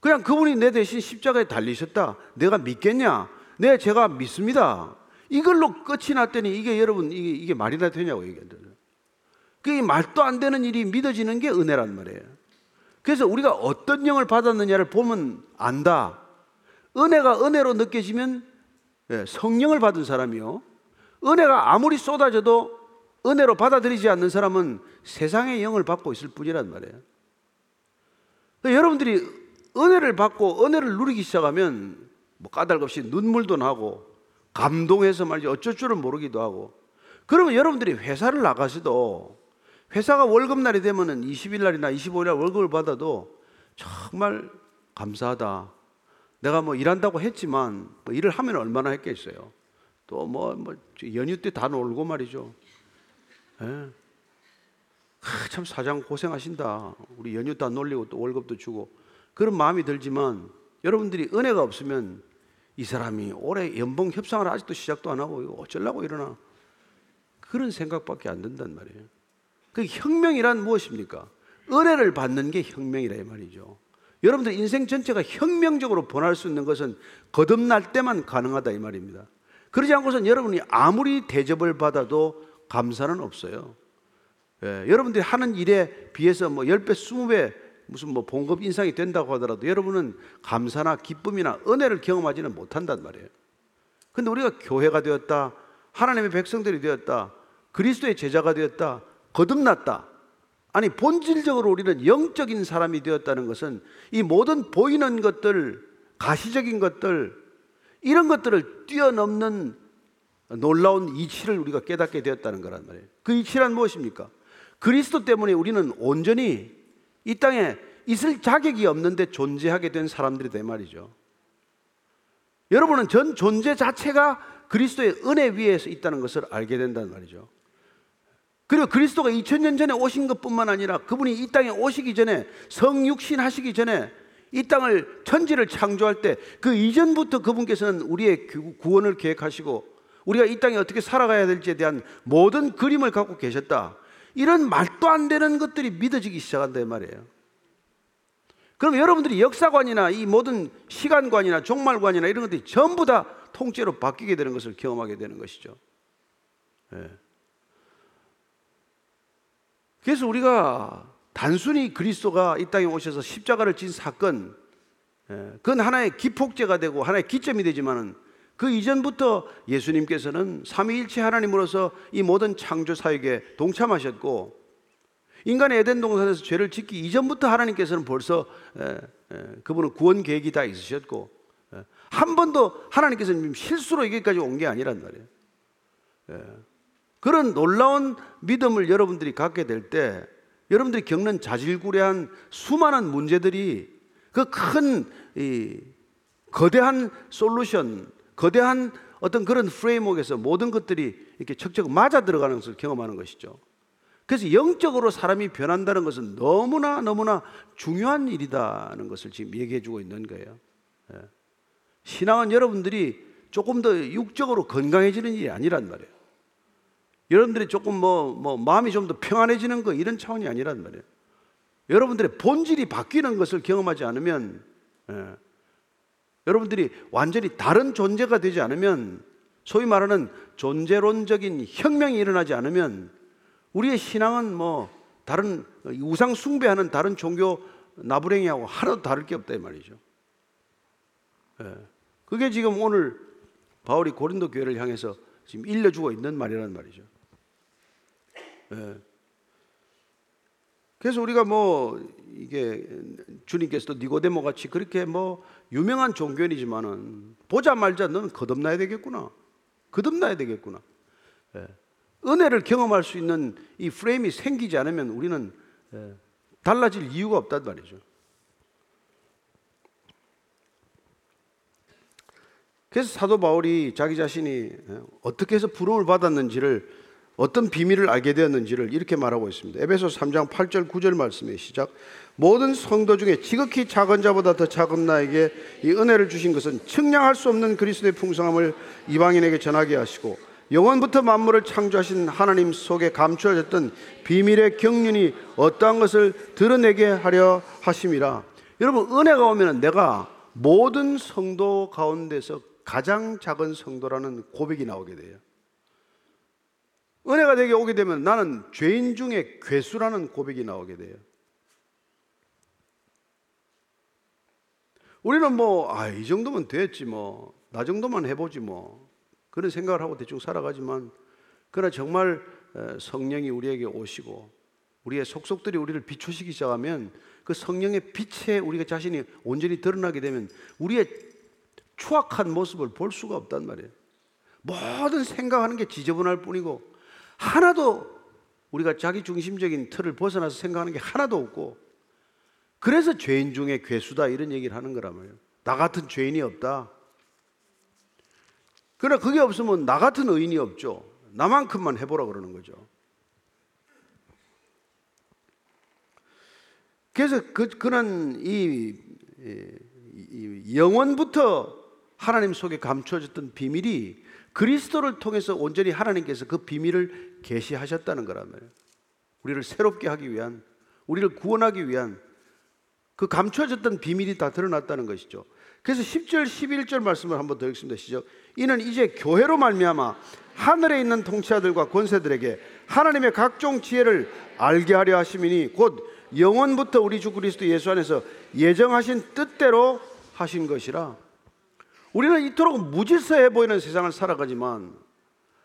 그냥 그분이 내 대신 십자가에 달리셨다. 내가 믿겠냐? 네, 제가 믿습니다. 이걸로 끝이 났더니 이게 여러분 이게 말이나 되냐고 얘기하더라고요. 그게 말도 안 되는 일이 믿어지는 게 은혜란 말이에요. 그래서 우리가 어떤 영을 받았느냐를 보면 안다. 은혜가 은혜로 느껴지면 성령을 받은 사람이요, 은혜가 아무리 쏟아져도 은혜로 받아들이지 않는 사람은 세상의 영을 받고 있을 뿐이란 말이에요. 그러니까 여러분들이 은혜를 받고 은혜를 누리기 시작하면 뭐 까닭 없이 눈물도 나고 감동해서 말이지 어쩔 줄은 모르기도 하고. 그러면 여러분들이 회사를 나가서도 회사가 월급날이 되면 20일날이나 25일날 월급을 받아도 정말 감사하다. 내가 뭐 일한다고 했지만 뭐 일을 하면 얼마나 했겠어요. 또 뭐 연휴 때 다 놀고 말이죠. 예. 참 사장 고생하신다. 우리 연휴 다 놀리고 또 월급도 주고 그런 마음이 들지만 여러분들이 은혜가 없으면 이 사람이 올해 연봉 협상을 아직도 시작도 안 하고 이거 어쩌려고 이러나 그런 생각밖에 안 든단 말이에요. 그 혁명이란 무엇입니까? 은혜를 받는 게 혁명이라 이 말이죠. 여러분들 인생 전체가 혁명적으로 변할 수 있는 것은 거듭날 때만 가능하다 이 말입니다. 그러지 않고선 여러분이 아무리 대접을 받아도 감사는 없어요. 예, 여러분들이 하는 일에 비해서 뭐 10배, 20배 무슨 뭐 봉급 인상이 된다고 하더라도 여러분은 감사나 기쁨이나 은혜를 경험하지는 못한단 말이에요. 근데 우리가 교회가 되었다, 하나님의 백성들이 되었다, 그리스도의 제자가 되었다, 거듭났다. 아니, 본질적으로 우리는 영적인 사람이 되었다는 것은 이 모든 보이는 것들, 가시적인 것들, 이런 것들을 뛰어넘는 놀라운 이치를 우리가 깨닫게 되었다는 거란 말이에요. 그 이치란 무엇입니까? 그리스도 때문에 우리는 온전히 이 땅에 있을 자격이 없는데 존재하게 된 사람들이 된 말이죠. 여러분은 전 존재 자체가 그리스도의 은혜 위에서 있다는 것을 알게 된다는 말이죠. 그리고 그리스도가 2000년 전에 오신 것뿐만 아니라 그분이 이 땅에 오시기 전에 성육신 하시기 전에 이 땅을 천지를 창조할 때 그 이전부터 그분께서는 우리의 구원을 계획하시고 우리가 이 땅에 어떻게 살아가야 될지에 대한 모든 그림을 갖고 계셨다. 이런 말도 안 되는 것들이 믿어지기 시작한다 이 말이에요. 그럼 여러분들이 역사관이나 이 모든 시간관이나 종말관이나 이런 것들이 전부 다 통째로 바뀌게 되는 것을 경험하게 되는 것이죠. 예. 그래서 우리가 단순히 그리스도가 이 땅에 오셔서 십자가를 진 사건, 예, 그건 하나의 기폭제가 되고 하나의 기점이 되지만은 그 이전부터 예수님께서는 삼위일체 하나님으로서 이 모든 창조 사역에 동참하셨고 인간의 에덴 동산에서 죄를 짓기 이전부터 하나님께서는 벌써 그분은 구원 계획이 다 있으셨고 한 번도 하나님께서는 실수로 여기까지 온 게 아니란 말이에요. 그런 놀라운 믿음을 여러분들이 갖게 될 때 여러분들이 겪는 자질구레한 수많은 문제들이 그 큰 거대한 솔루션 거대한 어떤 그런 프레임워크에서 모든 것들이 이렇게 척척 맞아 들어가는 것을 경험하는 것이죠. 그래서 영적으로 사람이 변한다는 것은 너무나 너무나 중요한 일이라는 것을 지금 얘기해 주고 있는 거예요. 예. 신앙은 여러분들이 조금 더 육적으로 건강해지는 일이 아니란 말이에요. 여러분들이 조금 뭐 마음이 좀 더 평안해지는 거 이런 차원이 아니란 말이에요. 여러분들의 본질이 바뀌는 것을 경험하지 않으면 예. 여러분들이 완전히 다른 존재가 되지 않으면 소위 말하는 존재론적인 혁명이 일어나지 않으면 우리의 신앙은 뭐 다른 우상 숭배하는 다른 종교 나부랭이하고 하나도 다를 게 없다 이 말이죠. 예. 그게 지금 오늘 바울이 고린도 교회를 향해서 지금 일러주고 있는 말이란 말이죠. 예. 그래서 우리가 뭐 이게 주님께서도 니고데모 같이 그렇게 뭐 유명한 종교인이지만은 보자 말자 너는 거듭나야 되겠구나, 거듭나야 되겠구나. 예. 은혜를 경험할 수 있는 이 프레임이 생기지 않으면 우리는 예. 달라질 이유가 없단 말이죠. 그래서 사도 바울이 자기 자신이 어떻게 해서 부름을 받았는지를, 어떤 비밀을 알게 되었는지를 이렇게 말하고 있습니다. 에베소 3장 8절 9절 말씀에 시작, 모든 성도 중에 지극히 작은 자보다 더 작은 나에게 이 은혜를 주신 것은 측량할 수 없는 그리스도의 풍성함을 이방인에게 전하게 하시고 영원부터 만물을 창조하신 하나님 속에 감추어졌던 비밀의 경륜이 어떠한 것을 드러내게 하려 하심이라. 여러분, 은혜가 오면 내가 모든 성도 가운데서 가장 작은 성도라는 고백이 나오게 돼요. 은혜가 되게 오게 되면 나는 죄인 중에 괴수라는 고백이 나오게 돼요. 우리는 뭐 이 정도면 됐지 뭐, 나 정도만 해보지 뭐, 그런 생각을 하고 대충 살아가지만, 그러나 정말 성령이 우리에게 오시고 우리의 속속들이 우리를 비추시기 시작하면, 그 성령의 빛에 우리가 자신이 온전히 드러나게 되면 우리의 추악한 모습을 볼 수가 없단 말이에요. 모든 생각하는 게 지저분할 뿐이고 하나도 우리가 자기 중심적인 틀을 벗어나서 생각하는 게 하나도 없고, 그래서 죄인 중에 괴수다 이런 얘기를 하는 거란 말이에요. 나 같은 죄인이 없다. 그러나 그게 없으면 나 같은 의인이 없죠. 나만큼만 해보라 그러는 거죠. 그래서 그는 이 영원부터 하나님 속에 감추어졌던 비밀이 그리스도를 통해서 온전히 하나님께서 그 비밀을 계시하셨다는 거라면, 우리를 새롭게 하기 위한, 우리를 구원하기 위한 그 감추어졌던 비밀이 다 드러났다는 것이죠. 그래서 10절 11절 말씀을 한번 더 읽습니다. 시작. 이는 이제 교회로 말미암아 하늘에 있는 통치자들과 권세들에게 하나님의 각종 지혜를 알게 하려 하심이니 곧 영원부터 우리 주 그리스도 예수 안에서 예정하신 뜻대로 하신 것이라. 우리는 이토록 무질서해 보이는 세상을 살아가지만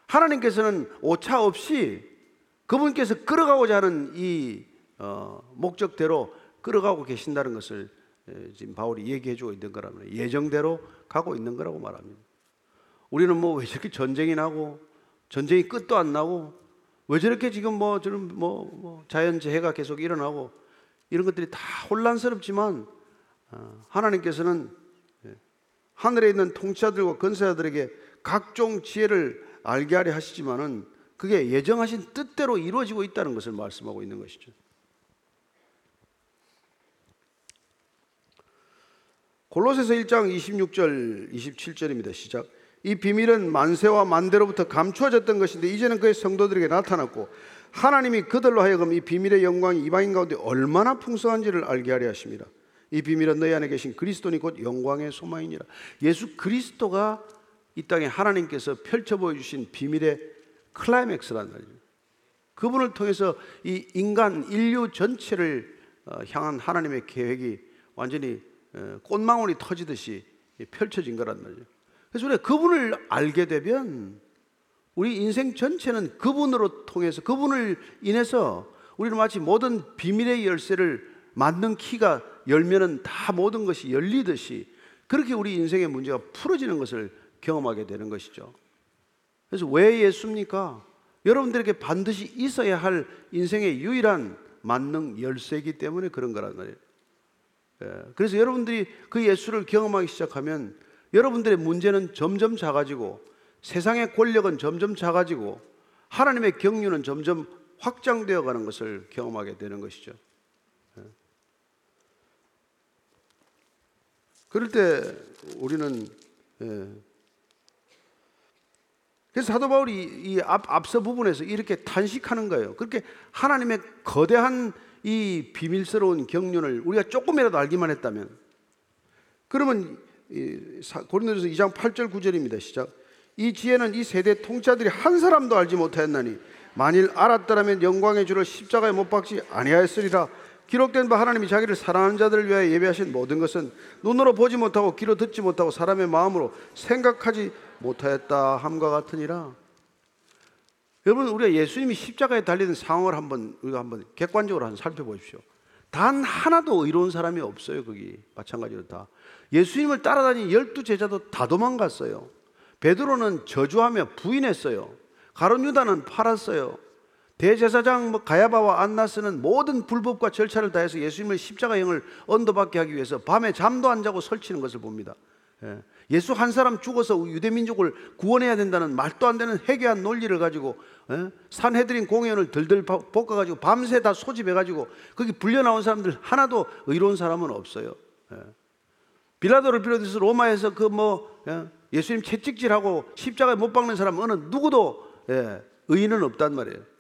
하나님께서는 오차 없이 그분께서 끌어가고자 하는 이 목적대로 끌어가고 계신다는 것을 지금 바울이 얘기해주고 있는 거라면, 예정대로 가고 있는 거라고 말합니다. 우리는 뭐 왜 저렇게 전쟁이 나고 전쟁이 끝도 안 나고 왜 저렇게 지금 뭐 자연재해가 계속 일어나고 이런 것들이 다 혼란스럽지만, 하나님께서는 하늘에 있는 통치자들과 권세자들에게 각종 지혜를 알게 하려 하시지만은 그게 예정하신 뜻대로 이루어지고 있다는 것을 말씀하고 있는 것이죠. 골로새서 1장 26절 27절입니다. 시작. 이 비밀은 만세와 만대로부터 감추어졌던 것인데 이제는 그의 성도들에게 나타났고 하나님이 그들로 하여금 이 비밀의 영광이 이방인 가운데 얼마나 풍성한지를 알게 하려 하십니다. 이 비밀은 너희 안에 계신 그리스도니 곧 영광의 소망이니라. 예수 그리스도가 이 땅에 하나님께서 펼쳐 보여주신 비밀의 클라이맥스란 말이죠. 그분을 통해서 이 인간 인류 전체를 향한 하나님의 계획이 완전히 꽃망울이 터지듯이 펼쳐진 거란 말이죠. 그래서 우리가 그분을 알게 되면 우리 인생 전체는 그분으로 통해서, 그분을 인해서 우리는 마치 모든 비밀의 열쇠를 맞는 키가 열면은 다 모든 것이 열리듯이 그렇게 우리 인생의 문제가 풀어지는 것을 경험하게 되는 것이죠. 그래서 왜 예수입니까? 여러분들에게 반드시 있어야 할 인생의 유일한 만능 열쇠이기 때문에 그런 거란 말이에요. 그래서 여러분들이 그 예수를 경험하기 시작하면 여러분들의 문제는 점점 작아지고 세상의 권력은 점점 작아지고 하나님의 경륜은 점점 확장되어 가는 것을 경험하게 되는 것이죠. 그럴 때 우리는 그래서 사도 바울이 이 앞서 부분에서 이렇게 탄식하는 거예요. 그렇게 하나님의 거대한 이 비밀스러운 경륜을 우리가 조금이라도 알기만 했다면, 그러면 고린도전서 2장 8절 9절입니다. 시작. 이 지혜는 이 세대 통치자들이 한 사람도 알지 못하였나니 만일 알았더라면 영광의 주를 십자가에 못 박지 아니하였으리라. 기록된 바 하나님이 자기를 사랑하는 자들을 위하여 예비하신 모든 것은 눈으로 보지 못하고 귀로 듣지 못하고 사람의 마음으로 생각하지 못하였다 함과 같으니라. 여러분, 우리가 예수님이 십자가에 달리는 상황을 우리가 한번 객관적으로 한번 살펴보십시오. 단 하나도 의로운 사람이 없어요. 거기 마찬가지로 다 예수님을 따라다니는 12제자도 다 도망갔어요. 베드로는 저주하며 부인했어요. 가룟 유다는 팔았어요. 대제사장 가야바와 안나스는 모든 불법과 절차를 다해서 예수님을 십자가형을 언도받게 하기 위해서 밤에 잠도 안 자고 설치는 것을 봅니다. 예수 한 사람 죽어서 유대민족을 구원해야 된다는 말도 안 되는 해괴한 논리를 가지고 산헤드린 공연을 들들 볶아가지고 밤새 다 소집해가지고 거기 불려나온 사람들 하나도 의로운 사람은 없어요. 빌라도를 비롯해서 로마에서 예수님 채찍질하고 십자가에 못 박는 사람 어느 누구도 의인은 없단 말이에요.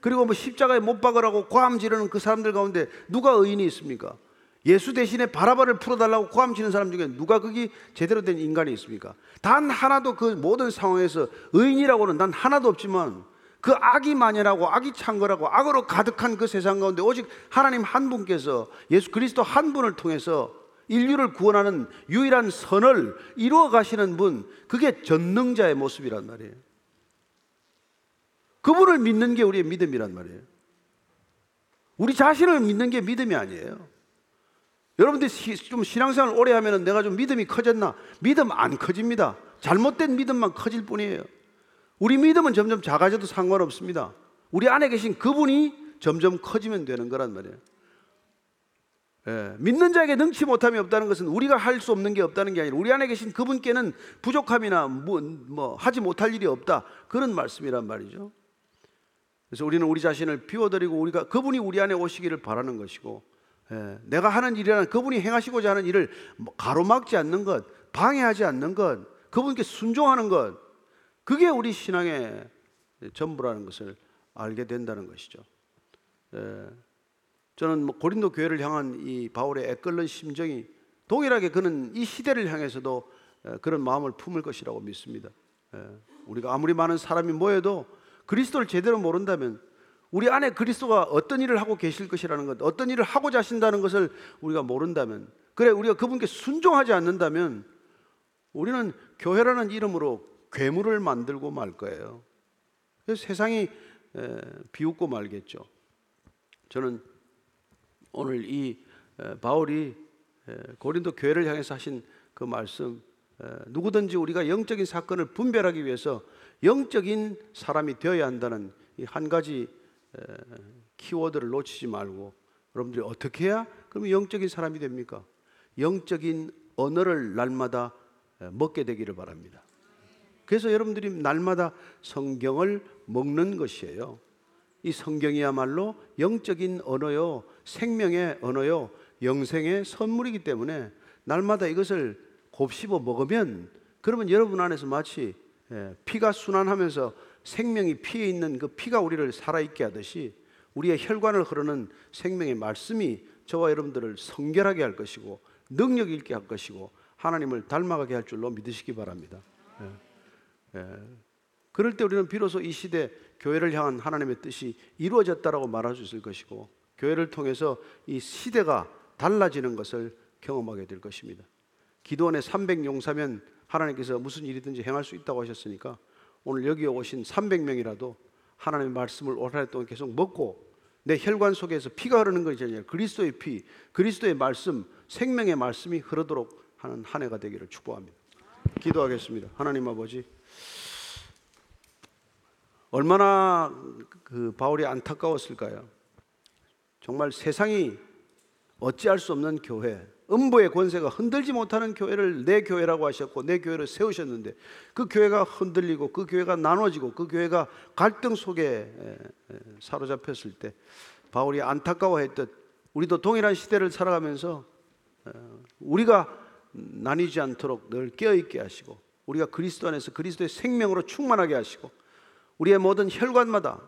그리고 십자가에 못 박으라고 고함 지르는 그 사람들 가운데 누가 의인이 있습니까? 예수 대신에 바라바를 풀어달라고 고함치는 사람 중에 누가 거기 제대로 된 인간이 있습니까? 단 하나도 그 모든 상황에서 의인이라고는 단 하나도 없지만 그 악이 만연하고 악이 찬 거라고 악으로 가득한 그 세상 가운데 오직 하나님 한 분께서 예수 그리스도 한 분을 통해서 인류를 구원하는 유일한 선을 이루어 가시는 분, 그게 전능자의 모습이란 말이에요. 그분을 믿는 게 우리의 믿음이란 말이에요. 우리 자신을 믿는 게 믿음이 아니에요. 여러분들 좀 신앙생활 오래 하면 내가 좀 믿음이 커졌나? 믿음 안 커집니다. 잘못된 믿음만 커질 뿐이에요. 우리 믿음은 점점 작아져도 상관없습니다. 우리 안에 계신 그분이 점점 커지면 되는 거란 말이에요. 믿는 자에게 능치 못함이 없다는 것은 우리가 할 수 없는 게 없다는 게 아니라 우리 안에 계신 그분께는 부족함이나 하지 못할 일이 없다, 그런 말씀이란 말이죠. 그래서 우리는 우리 자신을 비워드리고 우리가 그분이 우리 안에 오시기를 바라는 것이고, 내가 하는 일이라는 그분이 행하시고자 하는 일을 가로막지 않는 것, 방해하지 않는 것, 그분께 순종하는 것, 그게 우리 신앙의 전부라는 것을 알게 된다는 것이죠. 저는 고린도 교회를 향한 이 바울의 애끓는 심정이 동일하게 그는 이 시대를 향해서도 그런 마음을 품을 것이라고 믿습니다. 우리가 아무리 많은 사람이 모여도 그리스도를 제대로 모른다면 우리 안에 그리스도가 어떤 일을 하고 계실 것이라는 것, 어떤 일을 하고자 하신다는 것을 우리가 모른다면, 우리가 그분께 순종하지 않는다면 우리는 교회라는 이름으로 괴물을 만들고 말 거예요. 그래서 세상이 비웃고 말겠죠. 저는 오늘 이 바울이 고린도 교회를 향해서 하신 그 말씀, 누구든지 우리가 영적인 사건을 분별하기 위해서 영적인 사람이 되어야 한다는 이 한 가지 키워드를 놓치지 말고, 여러분들이 어떻게 해야 그럼 영적인 사람이 됩니까? 영적인 언어를 날마다 먹게 되기를 바랍니다. 그래서 여러분들이 날마다 성경을 먹는 것이에요. 이 성경이야말로 영적인 언어요, 생명의 언어요, 영생의 선물이기 때문에 날마다 이것을 곱씹어 먹으면, 그러면 여러분 안에서 마치 피가 순환하면서 생명이 피에 있는 그 피가 우리를 살아있게 하듯이 우리의 혈관을 흐르는 생명의 말씀이 저와 여러분들을 성결하게 할 것이고 능력 있게 할 것이고 하나님을 닮아가게 할 줄로 믿으시기 바랍니다. 그럴 때 우리는 비로소 이 시대 교회를 향한 하나님의 뜻이 이루어졌다라고 말할 수 있을 것이고, 교회를 통해서 이 시대가 달라지는 것을 경험하게 될 것입니다. 기도원의 300용사면 하나님께서 무슨 일이든지 행할 수 있다고 하셨으니까 오늘 여기 오신 300명이라도 하나님의 말씀을 올 한 해 동안 계속 먹고 내 혈관 속에서 피가 흐르는 것이 아니라 그리스도의 피, 그리스도의 말씀, 생명의 말씀이 흐르도록 하는 한 해가 되기를 축복합니다. 기도하겠습니다. 하나님 아버지, 얼마나 그 바울이 안타까웠을까요? 정말 세상이 어찌할 수 없는 교회, 음부의 권세가 흔들지 못하는 교회를 내 교회라고 하셨고 내 교회를 세우셨는데 그 교회가 흔들리고 그 교회가 나눠지고 그 교회가 갈등 속에 사로잡혔을 때 바울이 안타까워했듯, 우리도 동일한 시대를 살아가면서 우리가 나뉘지 않도록 늘 깨어있게 하시고 우리가 그리스도 안에서 그리스도의 생명으로 충만하게 하시고 우리의 모든 혈관마다,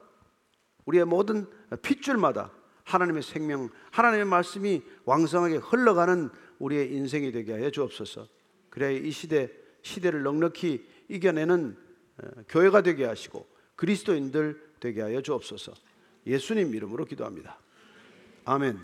우리의 모든 핏줄마다 하나님의 생명, 하나님의 말씀이 왕성하게 흘러가는 우리의 인생이 되게 하여 주옵소서. 그래야 이 시대를 넉넉히 이겨내는 교회가 되게 하시고 그리스도인들 되게 하여 주옵소서. 예수님 이름으로 기도합니다. 아멘.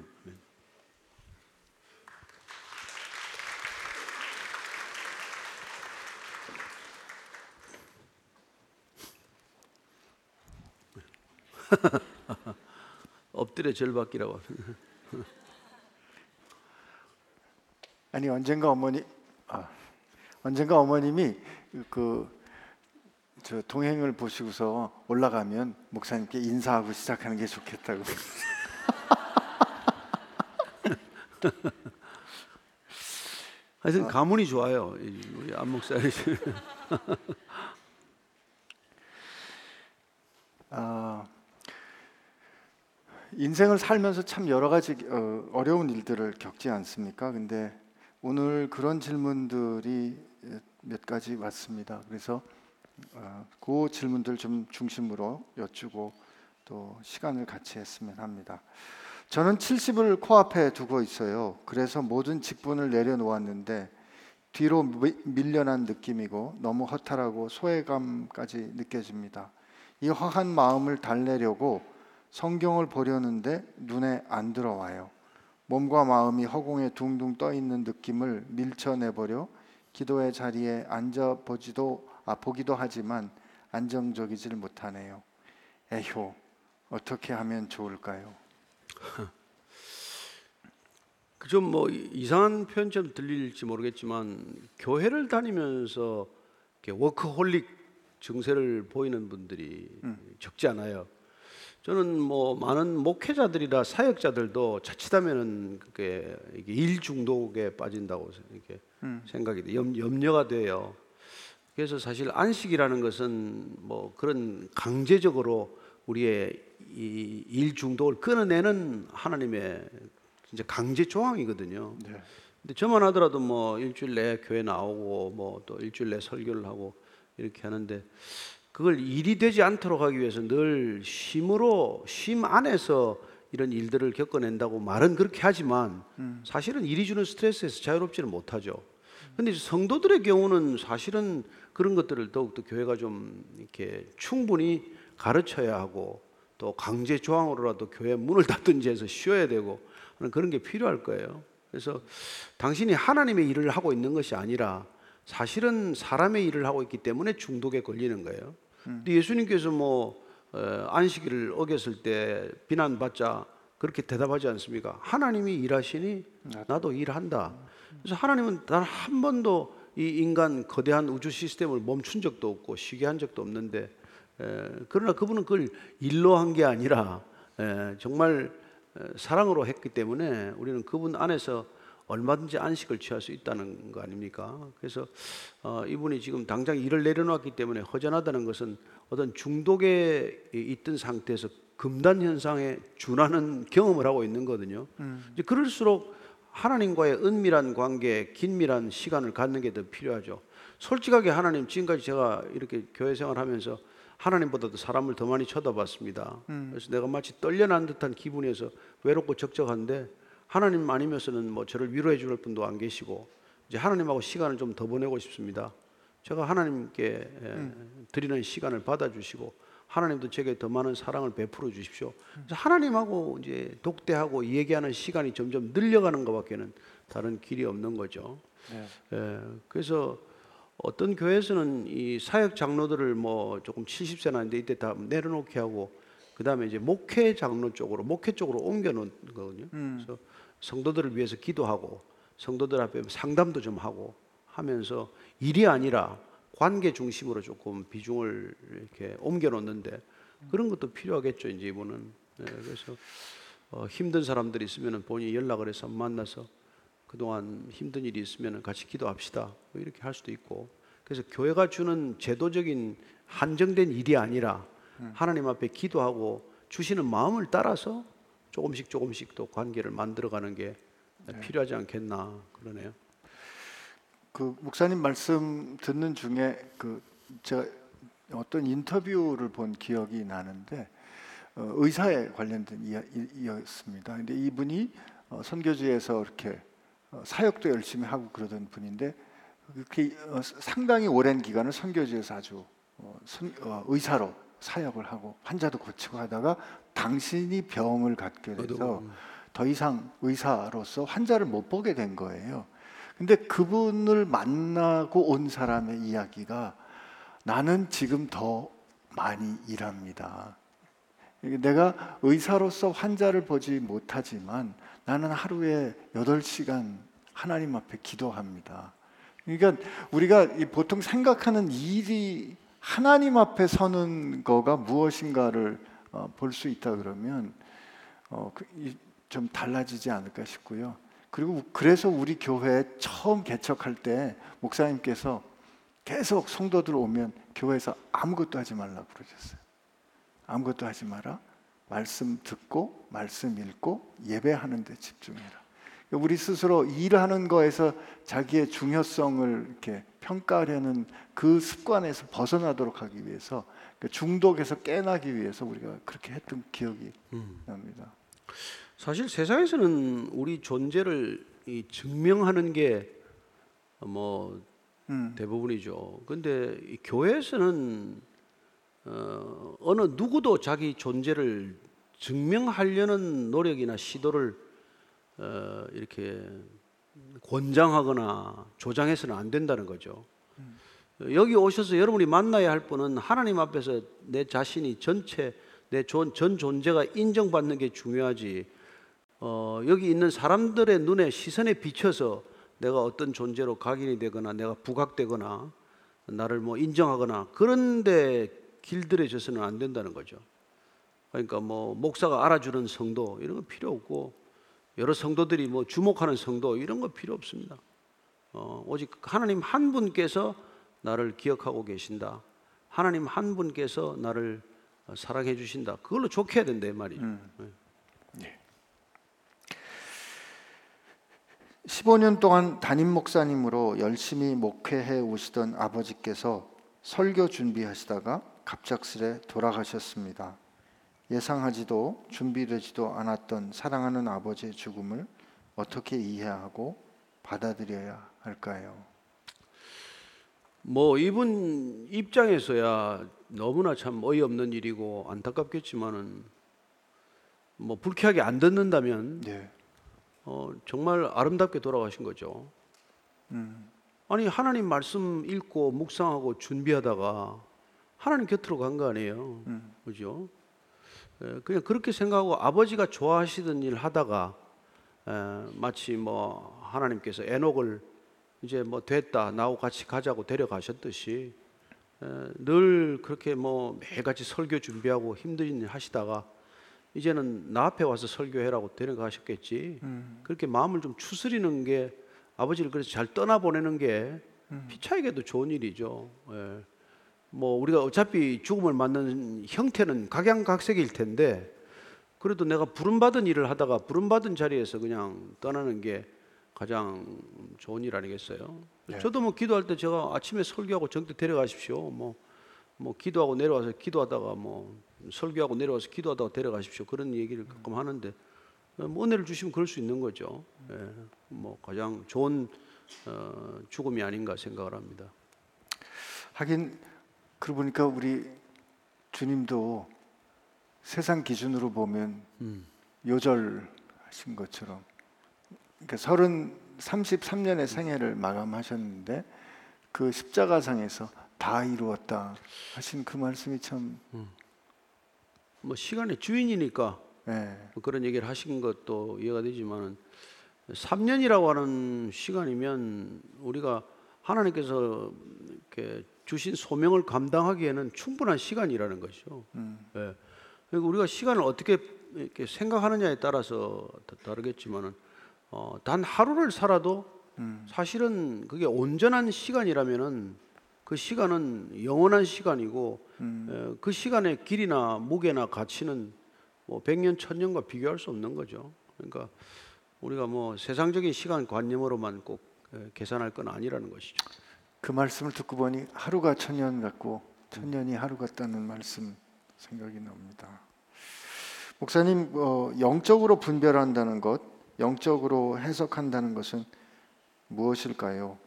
엎드려 절받기라고 하면. 아니 언젠가 어머님이 저 동행을 보시고서 올라가면 목사님께 인사하고 시작하는 게 좋겠다고. 하여튼 가문이 좋아요, 우리 안 목사님. 인생을 살면서 참 여러 가지 어려운 일들을 겪지 않습니까? 근데 오늘 그런 질문들이 몇 가지 왔습니다. 그래서 그 질문들 좀 중심으로 여쭈고 또 시간을 같이 했으면 합니다. 저는 70을 코앞에 두고 있어요. 그래서 모든 직분을 내려놓았는데 뒤로 밀려난 느낌이고 너무 허탈하고 소외감까지 느껴집니다. 이 허한 마음을 달래려고 성경을 보려는데 눈에 안 들어와요. 몸과 마음이 허공에 둥둥 떠있는 느낌을 밀쳐내버려 기도의 자리에 앉아보지도 보기도 하지만 안정적이질 못하네요. 에효, 어떻게 하면 좋을까요? 좀 뭐 이상한 표현처럼 들릴지 모르겠지만 교회를 다니면서 이렇게 워크홀릭 증세를 보이는 분들이 적지 않아요. 저는 뭐 많은 목회자들이나 사역자들도 자칫하면은 그게 일 중독에 빠진다고 이렇게 생각이 돼. 염려가 돼요. 그래서 사실 안식이라는 것은 뭐 그런 강제적으로 우리의 이 일 중독을 끊어내는 하나님의 진짜 강제 조항이거든요. 네. 근데 저만 하더라도 뭐 일주일 내 교회 나오고 뭐 또 일주일 내 설교를 하고 이렇게 하는데 그걸 일이 되지 않도록 하기 위해서 늘 쉼 안에서 이런 일들을 겪어낸다고 말은 그렇게 하지만 사실은 일이 주는 스트레스에서 자유롭지는 못하죠. 근데 성도들의 경우는 사실은 그런 것들을 더욱더 교회가 좀 이렇게 충분히 가르쳐야 하고 또 강제 조항으로라도 교회 문을 닫든지 해서 쉬어야 되고 하는 그런 게 필요할 거예요. 그래서 당신이 하나님의 일을 하고 있는 것이 아니라 사실은 사람의 일을 하고 있기 때문에 중독에 걸리는 거예요. 근데 예수님께서 뭐 안식일을 어겼을 때 비난받자 그렇게 대답하지 않습니까? 하나님이 일하시니 나도 일한다. 그래서 하나님은 단 한 번도 이 인간 거대한 우주 시스템을 멈춘 적도 없고 쉬게 한 적도 없는데 그러나 그분은 그걸 일로 한 게 아니라 정말 사랑으로 했기 때문에 우리는 그분 안에서 얼마든지 안식을 취할 수 있다는 거 아닙니까? 그래서 이분이 지금 당장 일을 내려놓았기 때문에 허전하다는 것은 어떤 중독에 있던 상태에서 금단 현상에 준하는 경험을 하고 있는 거거든요. 이제 그럴수록 하나님과의 은밀한 관계, 긴밀한 시간을 갖는 게 더 필요하죠. 솔직하게 하나님, 지금까지 제가 이렇게 교회 생활하면서 하나님보다도 사람을 더 많이 쳐다봤습니다. 그래서 내가 마치 떨려난 듯한 기분에서 외롭고 적적한데 하나님 아니면서는 뭐 저를 위로해 줄 분도 안 계시고 이제 하나님하고 시간을 좀 더 보내고 싶습니다. 제가 하나님께 드리는 시간을 받아주시고 하나님도 제게 더 많은 사랑을 베풀어 주십시오. 그래서 하나님하고 이제 독대하고 얘기하는 시간이 점점 늘려가는 것밖에는 다른 길이 없는 거죠. 네. 그래서 어떤 교회에서는 이 사역 장로들을 뭐 조금 70세 나는데 이때 다 내려놓게 하고 그 다음에 이제 목회 장로 쪽으로 목회 쪽으로 옮겨놓은 거거든요. 그래서 성도들을 위해서 기도하고 성도들 앞에 상담도 좀 하고 하면서 일이 아니라 관계 중심으로 조금 비중을 이렇게 옮겨놓는데 그런 것도 필요하겠죠. 이제 이분은 그래서 힘든 사람들이 있으면 본인이 연락을 해서 만나서 그동안 힘든 일이 있으면 같이 기도합시다 뭐 이렇게 할 수도 있고. 그래서 교회가 주는 제도적인 한정된 일이 아니라 하나님 앞에 기도하고 주시는 마음을 따라서 조금씩 또 관계를 만들어가는 게 필요하지 않겠나 그러네요. 그 목사님 말씀 듣는 중에 제가 어떤 인터뷰를 본 기억이 나는데 의사에 관련된 이야기였습니다. 근데 이분이 선교지에서 이렇게 사역도 열심히 하고 그러던 분인데 그렇게 상당히 오랜 기간을 선교지에서 아주 의사로 사역을 하고 환자도 고치고 하다가 당신이 병을 갖게 돼서 더 이상 의사로서 환자를 못 보게 된 거예요. 근데 그분을 만나고 온 사람의 이야기가 나는 지금 더 많이 일합니다. 내가 의사로서 환자를 보지 못하지만 나는 하루에 8시간 하나님 앞에 기도합니다. 그러니까 우리가 보통 생각하는 일이 하나님 앞에 서는 거가 무엇인가를 볼 수 있다 그러면 좀 달라지지 않을까 싶고요. 그리고 그래서 우리 교회 처음 개척할 때 목사님께서 계속 성도들 오면 교회에서 아무것도 하지 말라고 그러셨어요. 아무것도 하지 마라. 말씀 듣고 말씀 읽고 예배하는 데 집중해라. 우리 스스로 일하는 거에서 자기의 중요성을 이렇게 평가하려는 그 습관에서 벗어나도록 하기 위해서, 중독에서 깨나기 위해서 우리가 그렇게 했던 기억이 납니다. 사실 세상에서는 우리 존재를 증명하는 게 대부분이죠. 그런데 교회에서는 어느 누구도 자기 존재를 증명하려는 노력이나 시도를 이렇게 권장하거나 조장해서는 안 된다는 거죠. 여기 오셔서 여러분이 만나야 할 분은 하나님 앞에서 내 자신이 전체 내 전 존재가 인정받는 게 중요하지. 여기 있는 사람들의 눈에 시선에 비춰서 내가 어떤 존재로 각인이 되거나 내가 부각되거나 나를 인정하거나 그런 데 길들여져서는 안 된다는 거죠. 그러니까 목사가 알아주는 성도 이런 거 필요 없고, 여러 성도들이 주목하는 성도 이런 거 필요 없습니다. 오직 하나님 한 분께서 나를 기억하고 계신다. 하나님 한 분께서 나를 사랑해 주신다. 그걸로 좋게 해야 된다 이 말이죠. 네. 15년 동안 담임 목사님으로 열심히 목회해 오시던 아버지께서 설교 준비하시다가 갑작스레 돌아가셨습니다. 예상하지도 준비되지도 않았던 사랑하는 아버지의 죽음을 어떻게 이해하고 받아들여야 할까요? 이분 입장에서야 너무나 참 어이없는 일이고 안타깝겠지만은 불쾌하게 안 듣는다면 네. 정말 아름답게 돌아가신 거죠. 아니 하나님 말씀 읽고 묵상하고 준비하다가 하나님 곁으로 간 거 아니에요. 그죠? 그냥 그렇게 생각하고 아버지가 좋아하시던 일 하다가 마치 하나님께서 에녹을 이제 됐다 나하고 같이 가자고 데려가셨듯이 늘 그렇게 매일같이 설교 준비하고 힘든 일 하시다가 이제는 나 앞에 와서 설교해라고 데려가셨겠지. 그렇게 마음을 좀 추스리는 게 아버지를 그래서 잘 떠나보내는 게 피차에게도 좋은 일이죠. 예. 우리가 어차피 죽음을 맞는 형태는 각양각색일 텐데 그래도 내가 부름받은 일을 하다가 부름받은 자리에서 그냥 떠나는 게 가장 좋은 일 아니겠어요? 네. 저도 기도할 때 제가 아침에 설교하고 저한테 데려가십시오. 기도하고 내려와서 기도하다가 설교하고 내려와서 기도하다가 데려가십시오. 그런 얘기를 가끔 하는데 은혜를 주시면 그럴 수 있는 거죠. 예. 가장 좋은 죽음이 아닌가 생각을 합니다. 하긴 그러고 보니까 우리 주님도 세상 기준으로 보면 요절하신 것처럼 그러니까 33년의 생애를 마감하셨는데 그 십자가상에서 다 이루었다 하신 그 말씀이 참 시간의 주인이니까 네. 그런 얘기를 하신 것도 이해가 되지만 3년이라고 하는 시간이면 우리가 하나님께서 이렇게 주신 소명을 감당하기에는 충분한 시간이라는 것이죠. 예. 그리고 우리가 시간을 어떻게 이렇게 생각하느냐에 따라서 다르겠지만은 단 하루를 살아도 사실은 그게 온전한 시간이라면은 그 시간은 영원한 시간이고 그 시간의 길이나 무게나 가치는 100년, 1000년과 비교할 수 없는 거죠. 그러니까 우리가 세상적인 시간 관념으로만 꼭 계산할 건 아니라는 것이죠. 그 말씀을 듣고 보니 하루가 1000년 같고 1000년이 하루 같다는 말씀 생각이 납니다. 목사님, 영적으로 분별한다는 것, 영적으로 해석한다는 것은 무엇일까요?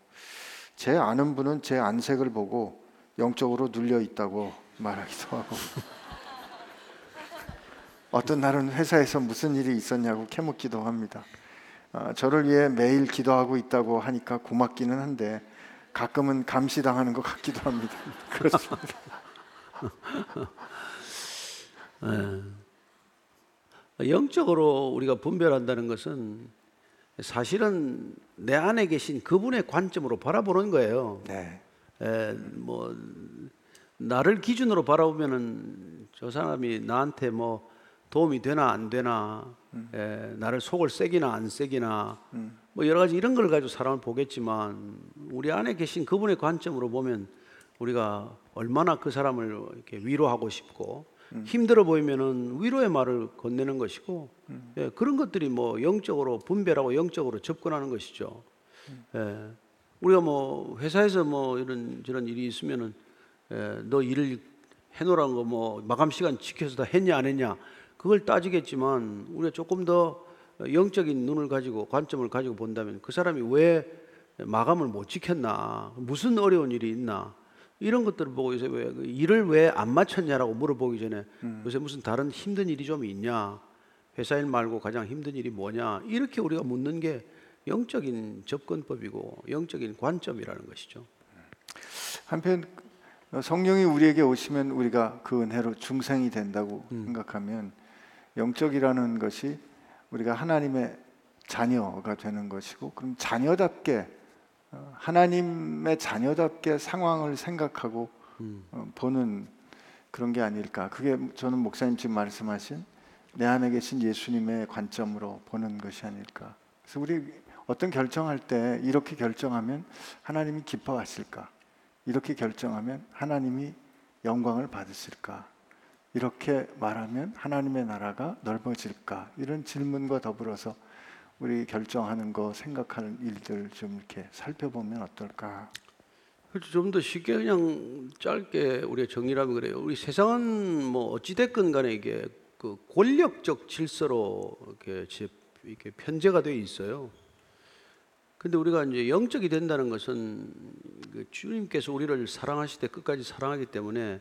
제 아는 분은 제 안색을 보고 영적으로 눌려 있다고 말하기도 하고 어떤 날은 회사에서 무슨 일이 있었냐고 캐묻기도 합니다. 저를 위해 매일 기도하고 있다고 하니까 고맙기는 한데 가끔은 감시당하는 것 같기도 합니다. 그렇습니다. 영적으로 우리가 분별한다는 것은 사실은 내 안에 계신 그분의 관점으로 바라보는 거예요. 네. 뭐 나를 기준으로 바라보면은 저 사람이 나한테 뭐 도움이 되나 안 되나, 나를 속을 새기나 안 새기나, 뭐 여러 가지 이런 걸 가지고 사람을 보겠지만 우리 안에 계신 그분의 관점으로 보면 우리가 얼마나 그 사람을 이렇게 위로하고 싶고, 힘들어 보이면은 위로의 말을 건네는 것이고, 예, 그런 것들이 뭐 영적으로 분별하고 영적으로 접근하는 것이죠. 예, 우리가 뭐 회사에서 뭐 이런 저런 일이 있으면은, 너 일을 해놓으라는 거 뭐 마감 시간 지켜서 다 했냐 안 했냐 그걸 따지겠지만, 우리가 조금 더 영적인 눈을 가지고 관점을 가지고 본다면 그 사람이 왜 마감을 못 지켰나, 무슨 어려운 일이 있나, 이런 것들을 보고 요새 왜 일을 왜 안 마쳤냐라고 물어보기 전에, 요새 무슨 다른 힘든 일이 좀 있냐, 회사일 말고 가장 힘든 일이 뭐냐, 이렇게 우리가 묻는 게 영적인 접근법이고 영적인 관점이라는 것이죠. 한편 성령이 우리에게 오시면 우리가 그 은혜로 중생이 된다고 생각하면, 영적이라는 것이 우리가 하나님의 자녀가 되는 것이고, 그럼 자녀답게, 하나님의 자녀답게 상황을 생각하고 보는 그런 게 아닐까. 그게 저는 목사님 지금 말씀하신 내 안에 계신 예수님의 관점으로 보는 것이 아닐까. 그래서 우리 어떤 결정할 때 이렇게 결정하면 하나님이 기뻐하실까, 이렇게 결정하면 하나님이 영광을 받으실까, 이렇게 말하면 하나님의 나라가 넓어질까, 이런 질문과 더불어서 우리 결정하는 거, 생각하는 일들 좀 이렇게 살펴보면 어떨까? 그렇죠. 좀 더 쉽게 그냥 짧게 우리의 정리라면 그래요. 우리 세상은 뭐 어찌됐건 간에 이게 그 권력적 질서로 이렇게 편제가 되어 있어요. 근데 우리가 이제 영적이 된다는 것은 그 주님께서 우리를 사랑하실 때 끝까지 사랑하기 때문에,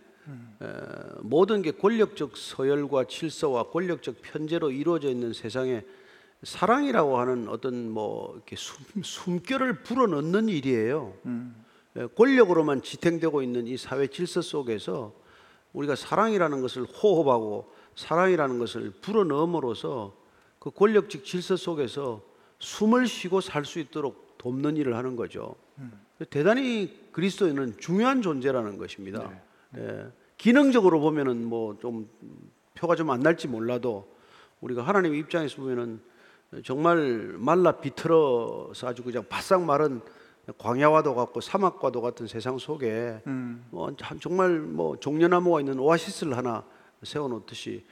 모든 게 권력적 서열과 질서와 권력적 편제로 이루어져 있는 세상에 사랑이라고 하는 어떤 뭐 이렇게 숨결을 불어넣는 일이에요. 권력으로만 지탱되고 있는 이 사회 질서 속에서 우리가 사랑이라는 것을 호흡하고 사랑이라는 것을 불어넣음으로써 그 권력적 질서 속에서 숨을 쉬고 살 수 있도록 돕는 일을 하는 거죠. 대단히 그리스도인은 중요한 존재라는 것입니다. 네. 기능적으로 보면은 뭐 좀 표가 좀 안 날지 몰라도 우리가 하나님 입장에서 보면은 정말 말라 비틀어서 아주 그냥 바싹 마른 광야와도 같고 사막과도 같은 세상 속에, 뭐 정말 뭐 종려나무가 있는 오아시스를 하나 세워놓듯이,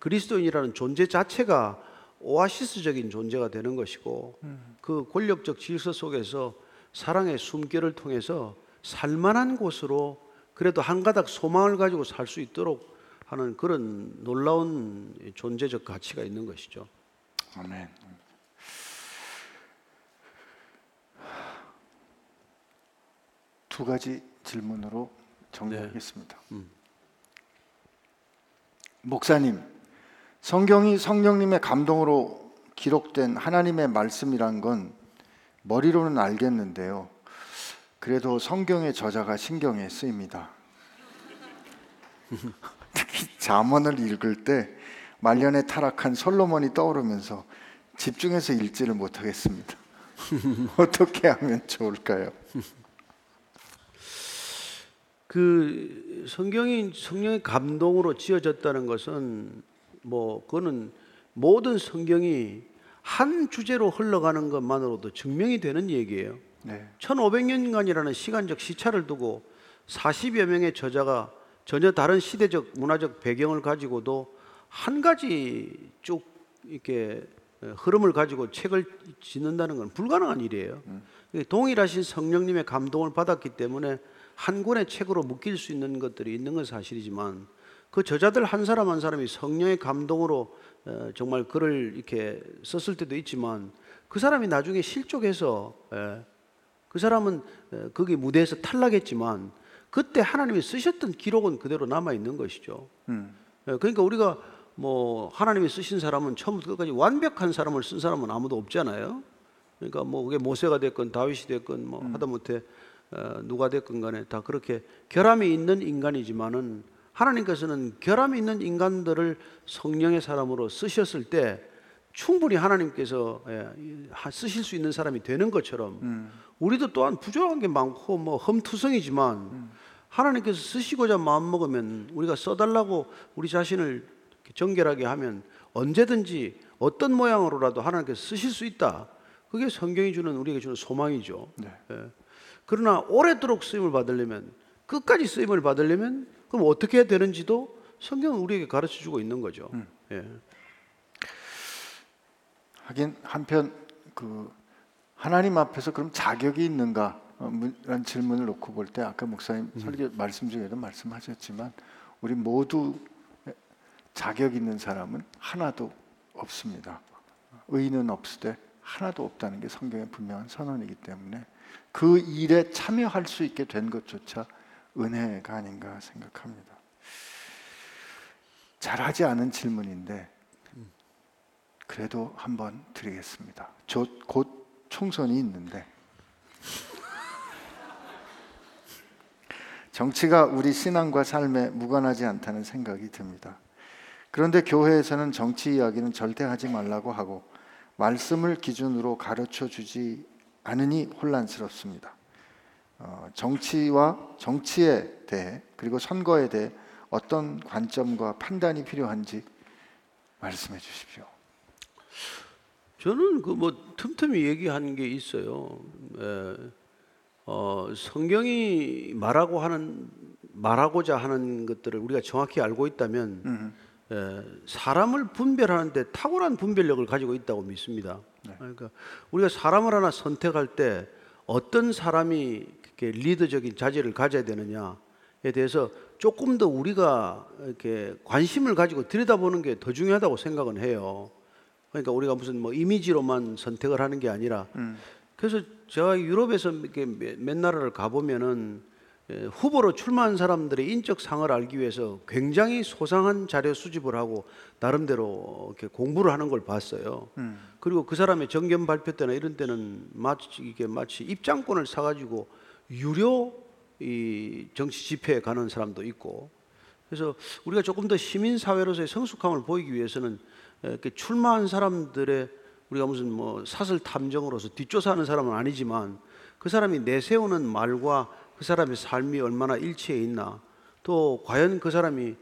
그리스도인이라는 존재 자체가 오아시스적인 존재가 되는 것이고, 그 권력적 질서 속에서 사랑의 숨결을 통해서 살만한 곳으로 그래도 한 가닥 소망을 가지고 살 수 있도록 하는 그런 놀라운 존재적 가치가 있는 것이죠. 아멘. 두 가지 질문으로 정리하겠습니다. 네. 목사님, 성경이 성령님의 감동으로 기록된 하나님의 말씀이란 건 머리로는 알겠는데요, 그래도 성경의 저자가 신경에 쓰입니다. 특히 잠언을 읽을 때 말년에 타락한 솔로몬이 떠오르면서 집중해서 읽지를 못하겠습니다. 어떻게 하면 좋을까요? 그 성경이 성령의 감동으로 지어졌다는 것은 뭐 그거는 모든 성경이 한 주제로 흘러가는 것만으로도 증명이 되는 얘기예요. 네. 1500년간이라는 시간적 시차를 두고 40여 명의 저자가 전혀 다른 시대적 문화적 배경을 가지고도 한 가지 쭉 이렇게 흐름을 가지고 책을 짓는다는 건 불가능한 일이에요. 동일하신 성령님의 감동을 받았기 때문에 한 권의 책으로 묶일 수 있는 것들이 있는 건 사실이지만, 그 저자들 한 사람 한 사람이 성령의 감동으로 정말 글을 이렇게 썼을 때도 있지만, 그 사람이 나중에 실족해서, 그 사람은 거기 무대에서 탈락했지만 그때 하나님이 쓰셨던 기록은 그대로 남아 있는 것이죠. 그러니까 우리가 뭐 하나님이 쓰신 사람은 처음부터 끝까지 완벽한 사람을 쓴 사람은 아무도 없잖아요. 그러니까 뭐 그게 모세가 됐건 다윗이 됐건 뭐 하다못해 누가 됐건 간에 다 그렇게 결함이 있는 인간이지만은 하나님께서는 결함이 있는 인간들을 성령의 사람으로 쓰셨을 때 충분히 하나님께서 쓰실 수 있는 사람이 되는 것처럼 우리도 또한 부족한 게 많고 뭐 험투성이지만 하나님께서 쓰시고자 마음먹으면 우리가 써달라고 우리 자신을 정결하게 하면 언제든지 어떤 모양으로라도 하나님께서 쓰실 수 있다. 그게 성경이 주는 우리에게 주는 소망이죠. 네. 예. 그러나 오래도록 쓰임을 받으려면 끝까지 쓰임을 받으려면 그럼 어떻게 해야 되는지도 성경은 우리에게 가르쳐주고 있는 거죠. 예. 하긴 한편 그 하나님 앞에서 그럼 자격이 있는가? 라는 질문을 놓고 볼 때 아까 목사님 설교 말씀 중에도 말씀하셨지만 우리 모두 자격 있는 사람은 하나도 없습니다. 의는 없으되 하나도 없다는 게 성경의 분명한 선언이기 때문에 그 일에 참여할 수 있게 된 것조차 은혜가 아닌가 생각합니다. 잘하지 않은 질문인데 그래도 한번 드리겠습니다. 저 곧 총선이 있는데 정치가 우리 신앙과 삶에 무관하지 않다는 생각이 듭니다. 그런데 교회에서는 정치 이야기는 절대 하지 말라고 하고 말씀을 기준으로 가르쳐주지 않으니 혼란스럽습니다. 정치와 정치에 대해 그리고 선거에 대해 어떤 관점과 판단이 필요한지 말씀해 주십시오. 저는 그 뭐 틈틈이 얘기한 게 있어요. 성경이 말하고자 하는 것들을 우리가 정확히 알고 있다면 사람을 분별하는데 탁월한 분별력을 가지고 있다고 믿습니다. 네. 그러니까 우리가 사람을 하나 선택할 때 어떤 사람이 이렇게 리더적인 자질을 가져야 되느냐에 대해서 조금 더 우리가 이렇게 관심을 가지고 들여다보는 게 더 중요하다고 생각은 해요. 그러니까 우리가 무슨 뭐 이미지로만 선택을 하는 게 아니라 그래서 제가 유럽에서 이렇게 몇 나라를 가보면은 후보로 출마한 사람들의 인적 상을 알기 위해서 굉장히 소상한 자료 수집을 하고 나름대로 이렇게 공부를 하는 걸 봤어요. 그리고 그 사람의 정견 발표 때나 이런 때는 마치 입장권을 사가지고 유료 이 정치 집회에 가는 사람도 있고. 그래서 우리가 조금 더 시민 사회로서의 성숙함을 보이기 위해서는 이렇게 출마한 사람들의 우리가 무슨 뭐 사슬 탐정으로서 뒷조사하는 사람은 아니지만 그 사람이 내세우는 말과 그 사람의 삶이 얼마나 일치해 있나 또 과연 그 사람이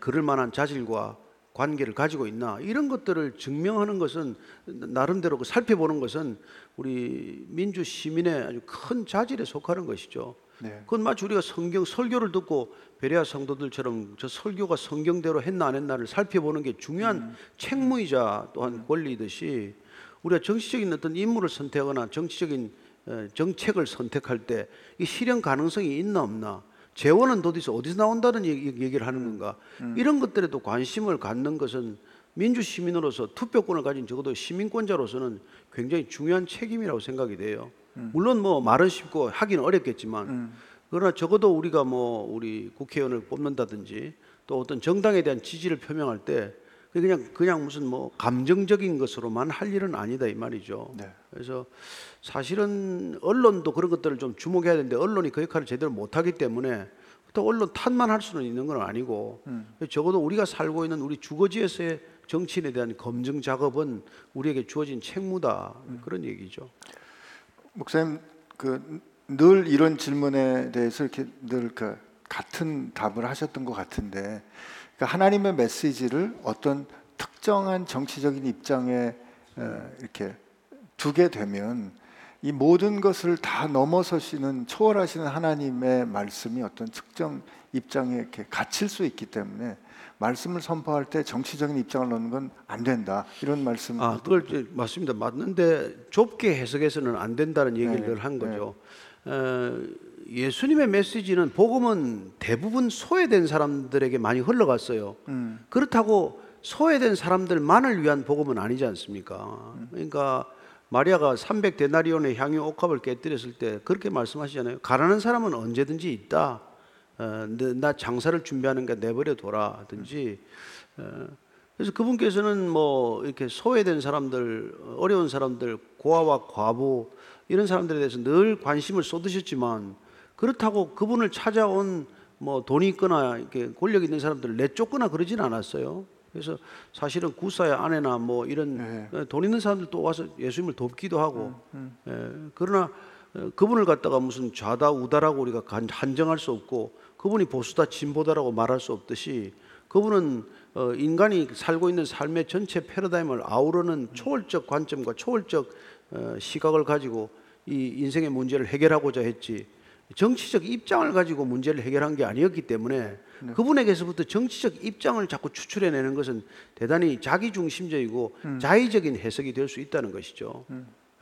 그럴 만한 자질과 관계를 가지고 있나 이런 것들을 증명하는 것은 나름대로 그 살펴보는 것은 우리 민주 시민의 아주 큰 자질에 속하는 것이죠. 네. 그건 마치 우리가 성경 설교를 듣고 베레아 성도들처럼 저 설교가 성경대로 했나 안 했나를 살펴보는 게 중요한 책무이자 또한 권리이듯이 우리가 정치적인 어떤 인물을 선택하거나 정치적인 정책을 선택할 때 이 실현 가능성이 있나 없나 재원은 도대체 어디서 나온다는 얘기를 하는 건가 이런 것들에도 관심을 갖는 것은 민주 시민으로서 투표권을 가진 적어도 시민권자로서는 굉장히 중요한 책임이라고 생각이 돼요. 물론 뭐 말은 쉽고 하기는 어렵겠지만 그러나 적어도 우리가 뭐 우리 국회의원을 뽑는다든지 또 어떤 정당에 대한 지지를 표명할 때 그냥 무슨 뭐 감정적인 것으로만 할 일은 아니다 이 말이죠. 네. 그래서 사실은 언론도 그런 것들을 좀 주목해야 되는데 언론이 그 역할을 제대로 못하기 때문에 또 언론 탓만 할 수는 있는 건 아니고 적어도 우리가 살고 있는 우리 주거지에서의 정치인에 대한 검증 작업은 우리에게 주어진 책무다 그런 얘기죠. 목사님 늘 이런 질문에 대해서 이렇게 늘 같은 답을 하셨던 것 같은데 하나님의 메시지를 어떤 특정한 정치적인 입장에 이렇게 두게 되면 이 모든 것을 다 넘어서시는 초월하시는 하나님의 말씀이 어떤 특정 입장에 이렇게 갇힐 수 있기 때문에 말씀을 선포할 때 정치적인 입장을 넣는 건 안 된다 이런 말씀. 그걸 맞습니다. 맞는데 좁게 해석해서는 안 된다는 얘기를 늘 한 거죠. 네. 예수님의 메시지는 복음은 대부분 소외된 사람들에게 많이 흘러갔어요. 그렇다고 소외된 사람들만을 위한 복음은 아니지 않습니까? 그러니까 마리아가 300데나리온의 향유 옥합을 깨뜨렸을 때 그렇게 말씀하시잖아요. 가난한 사람은 언제든지 있다. 나 장사를 준비하는 게 내버려 둬라든지. 그래서 그분께서는 뭐 이렇게 소외된 사람들, 어려운 사람들, 고아와 과부 이런 사람들에 대해서 늘 관심을 쏟으셨지만 그렇다고 그분을 찾아온 뭐 돈이 있거나 이렇게 권력 있는 사람들을 내쫓거나 그러진 않았어요. 그래서 사실은 구사의 아내나 뭐 이런 네. 돈 있는 사람들 또 와서 예수님을 돕기도 하고 예. 그러나 그분을 갖다가 무슨 좌다 우다라고 우리가 한정할 수 없고 그분이 보수다 진보다라고 말할 수 없듯이 그분은 인간이 살고 있는 삶의 전체 패러다임을 아우르는 초월적 관점과 초월적 시각을 가지고 이 인생의 문제를 해결하고자 했지 정치적 입장을 가지고 문제를 해결한 게 아니었기 때문에 네. 그분에게서부터 정치적 입장을 자꾸 추출해내는 것은 대단히 자기중심적이고 자의적인 해석이 될 수 있다는 것이죠.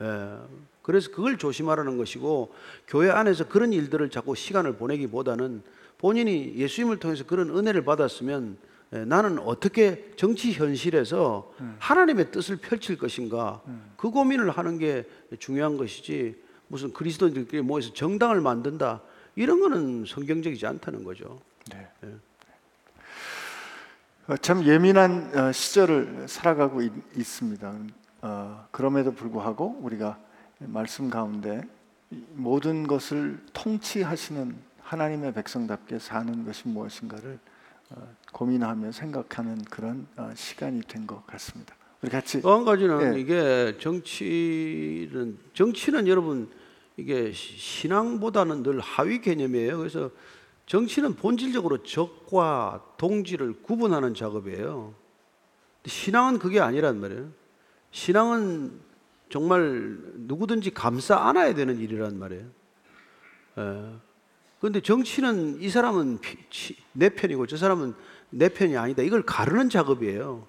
예, 그래서 그걸 조심하라는 것이고 교회 안에서 그런 일들을 자꾸 시간을 보내기보다는 본인이 예수님을 통해서 그런 은혜를 받았으면 나는 어떻게 정치 현실에서 하나님의 뜻을 펼칠 것인가 그 고민을 하는 게 중요한 것이지 무슨 그리스도인들끼리 모여서 정당을 만든다 이런 거는 성경적이지 않다는 거죠. 네. 예. 참 예민한 시절을 살아가고 있습니다. 그럼에도 불구하고 우리가 말씀 가운데 모든 것을 통치하시는 하나님의 백성답게 사는 것이 무엇인가를 고민하며 생각하는 그런 시간이 된 것 같습니다. 우리 같이 또 한 가지는 예. 이게 정치는 여러분 이게 신앙보다는 늘 하위 개념이에요. 그래서 정치는 본질적으로 적과 동지를 구분하는 작업이에요. 신앙은 그게 아니란 말이에요. 신앙은 정말 누구든지 감싸 안아야 되는 일이란 말이에요. 그런데 정치는 이 사람은 내 편이고 저 사람은 내 편이 아니다. 이걸 가르는 작업이에요.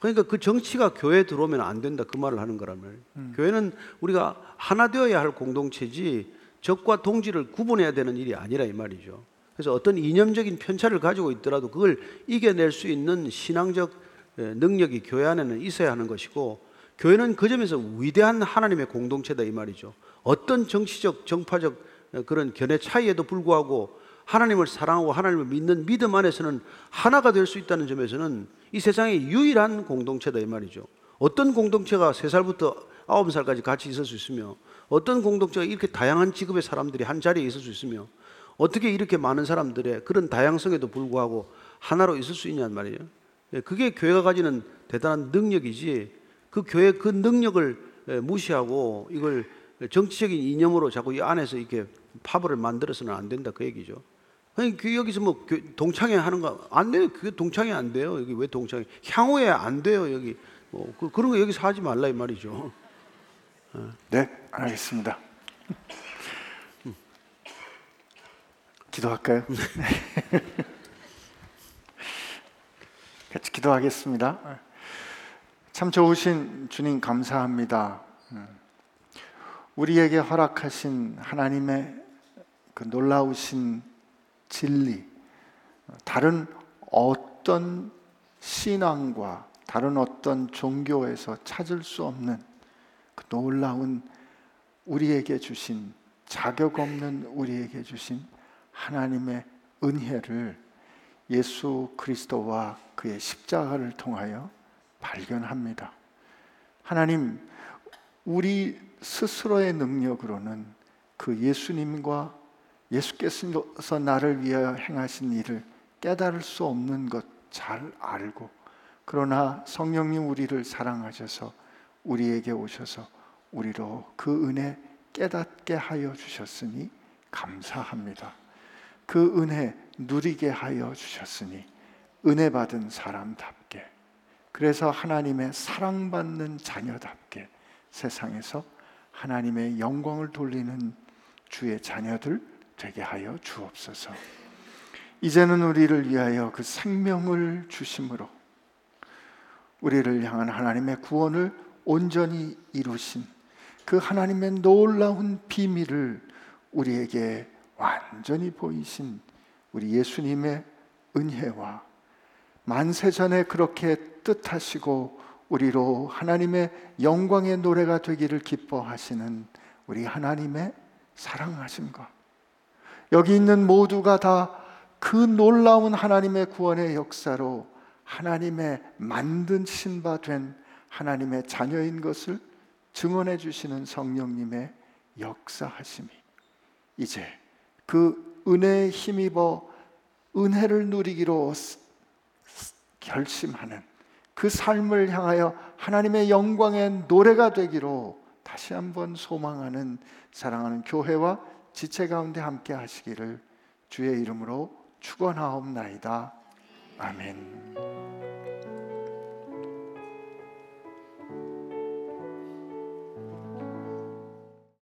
그러니까 그 정치가 교회에 들어오면 안 된다. 그 말을 하는 거란 말이에요. 교회는 우리가 하나 되어야 할 공동체지 적과 동지를 구분해야 되는 일이 아니라 이 말이죠. 그래서 어떤 이념적인 편차를 가지고 있더라도 그걸 이겨낼 수 있는 신앙적 능력이 교회 안에는 있어야 하는 것이고 교회는 그 점에서 위대한 하나님의 공동체다 이 말이죠. 어떤 정치적 정파적 그런 견해 차이에도 불구하고 하나님을 사랑하고 하나님을 믿는 믿음 안에서는 하나가 될 수 있다는 점에서는 이 세상의 유일한 공동체다 이 말이죠. 어떤 공동체가 3살부터 9살까지 같이 있을 수 있으며 어떤 공동체가 이렇게 다양한 직업의 사람들이 한 자리에 있을 수 있으며 어떻게 이렇게 많은 사람들의 그런 다양성에도 불구하고 하나로 있을 수 있냐는 말이에요. 그게 교회가 가지는 대단한 능력이지 그 교회 그 능력을 무시하고 이걸 정치적인 이념으로 자꾸 이 안에서 이렇게 파벌을 만들어서는 안 된다 그 얘기죠. 아니 여기서 뭐 동창회 하는 거 안 돼요. 그게 동창회 안 돼요. 여기 왜 동창회? 향후에 안 돼요. 여기 뭐 그런 거 여기서 하지 말라 이 말이죠. 네, 알겠습니다. 기도할까요? 같이 기도하겠습니다. 참 좋으신 주님 감사합니다. 우리에게 허락하신 하나님의 그 놀라우신 진리, 다른 어떤 신앙과 다른 어떤 종교에서 찾을 수 없는 그 놀라운 우리에게 주신 자격 없는 우리에게 주신 하나님의 은혜를 예수 그리스도와 그의 십자가를 통하여 발견합니다. 하나님, 우리 스스로의 능력으로는 그 예수님과 예수께서 나를 위하여 행하신 일을 깨달을 수 없는 것 잘 알고 그러나 성령님 우리를 사랑하셔서 우리에게 오셔서 우리로 그 은혜 깨닫게 하여 주셨으니 감사합니다. 그 은혜 누리게 하여 주셨으니 은혜 받은 사람답게 그래서 하나님의 사랑받는 자녀답게 세상에서 하나님의 영광을 돌리는 주의 자녀들 되게 하여 주옵소서. 이제는 우리를 위하여 그 생명을 주심으로 우리를 향한 하나님의 구원을 온전히 이루신 그 하나님의 놀라운 비밀을 우리에게 완전히 보이신 우리 예수님의 은혜와 만세전에 그렇게 뜻하시고 우리로 하나님의 영광의 노래가 되기를 기뻐하시는 우리 하나님의 사랑하심과 여기 있는 모두가 다 그 놀라운 하나님의 구원의 역사로 하나님의 만드신 바 된 하나님의 자녀인 것을 증언해 주시는 성령님의 역사하심이 이제 그 은혜에 힘입어 은혜를 누리기로 결심하는 그 삶을 향하여 하나님의 영광의 노래가 되기로 다시 한번 소망하는 사랑하는 교회와 지체 가운데 함께 하시기를 주의 이름으로 축원하옵나이다. 아멘.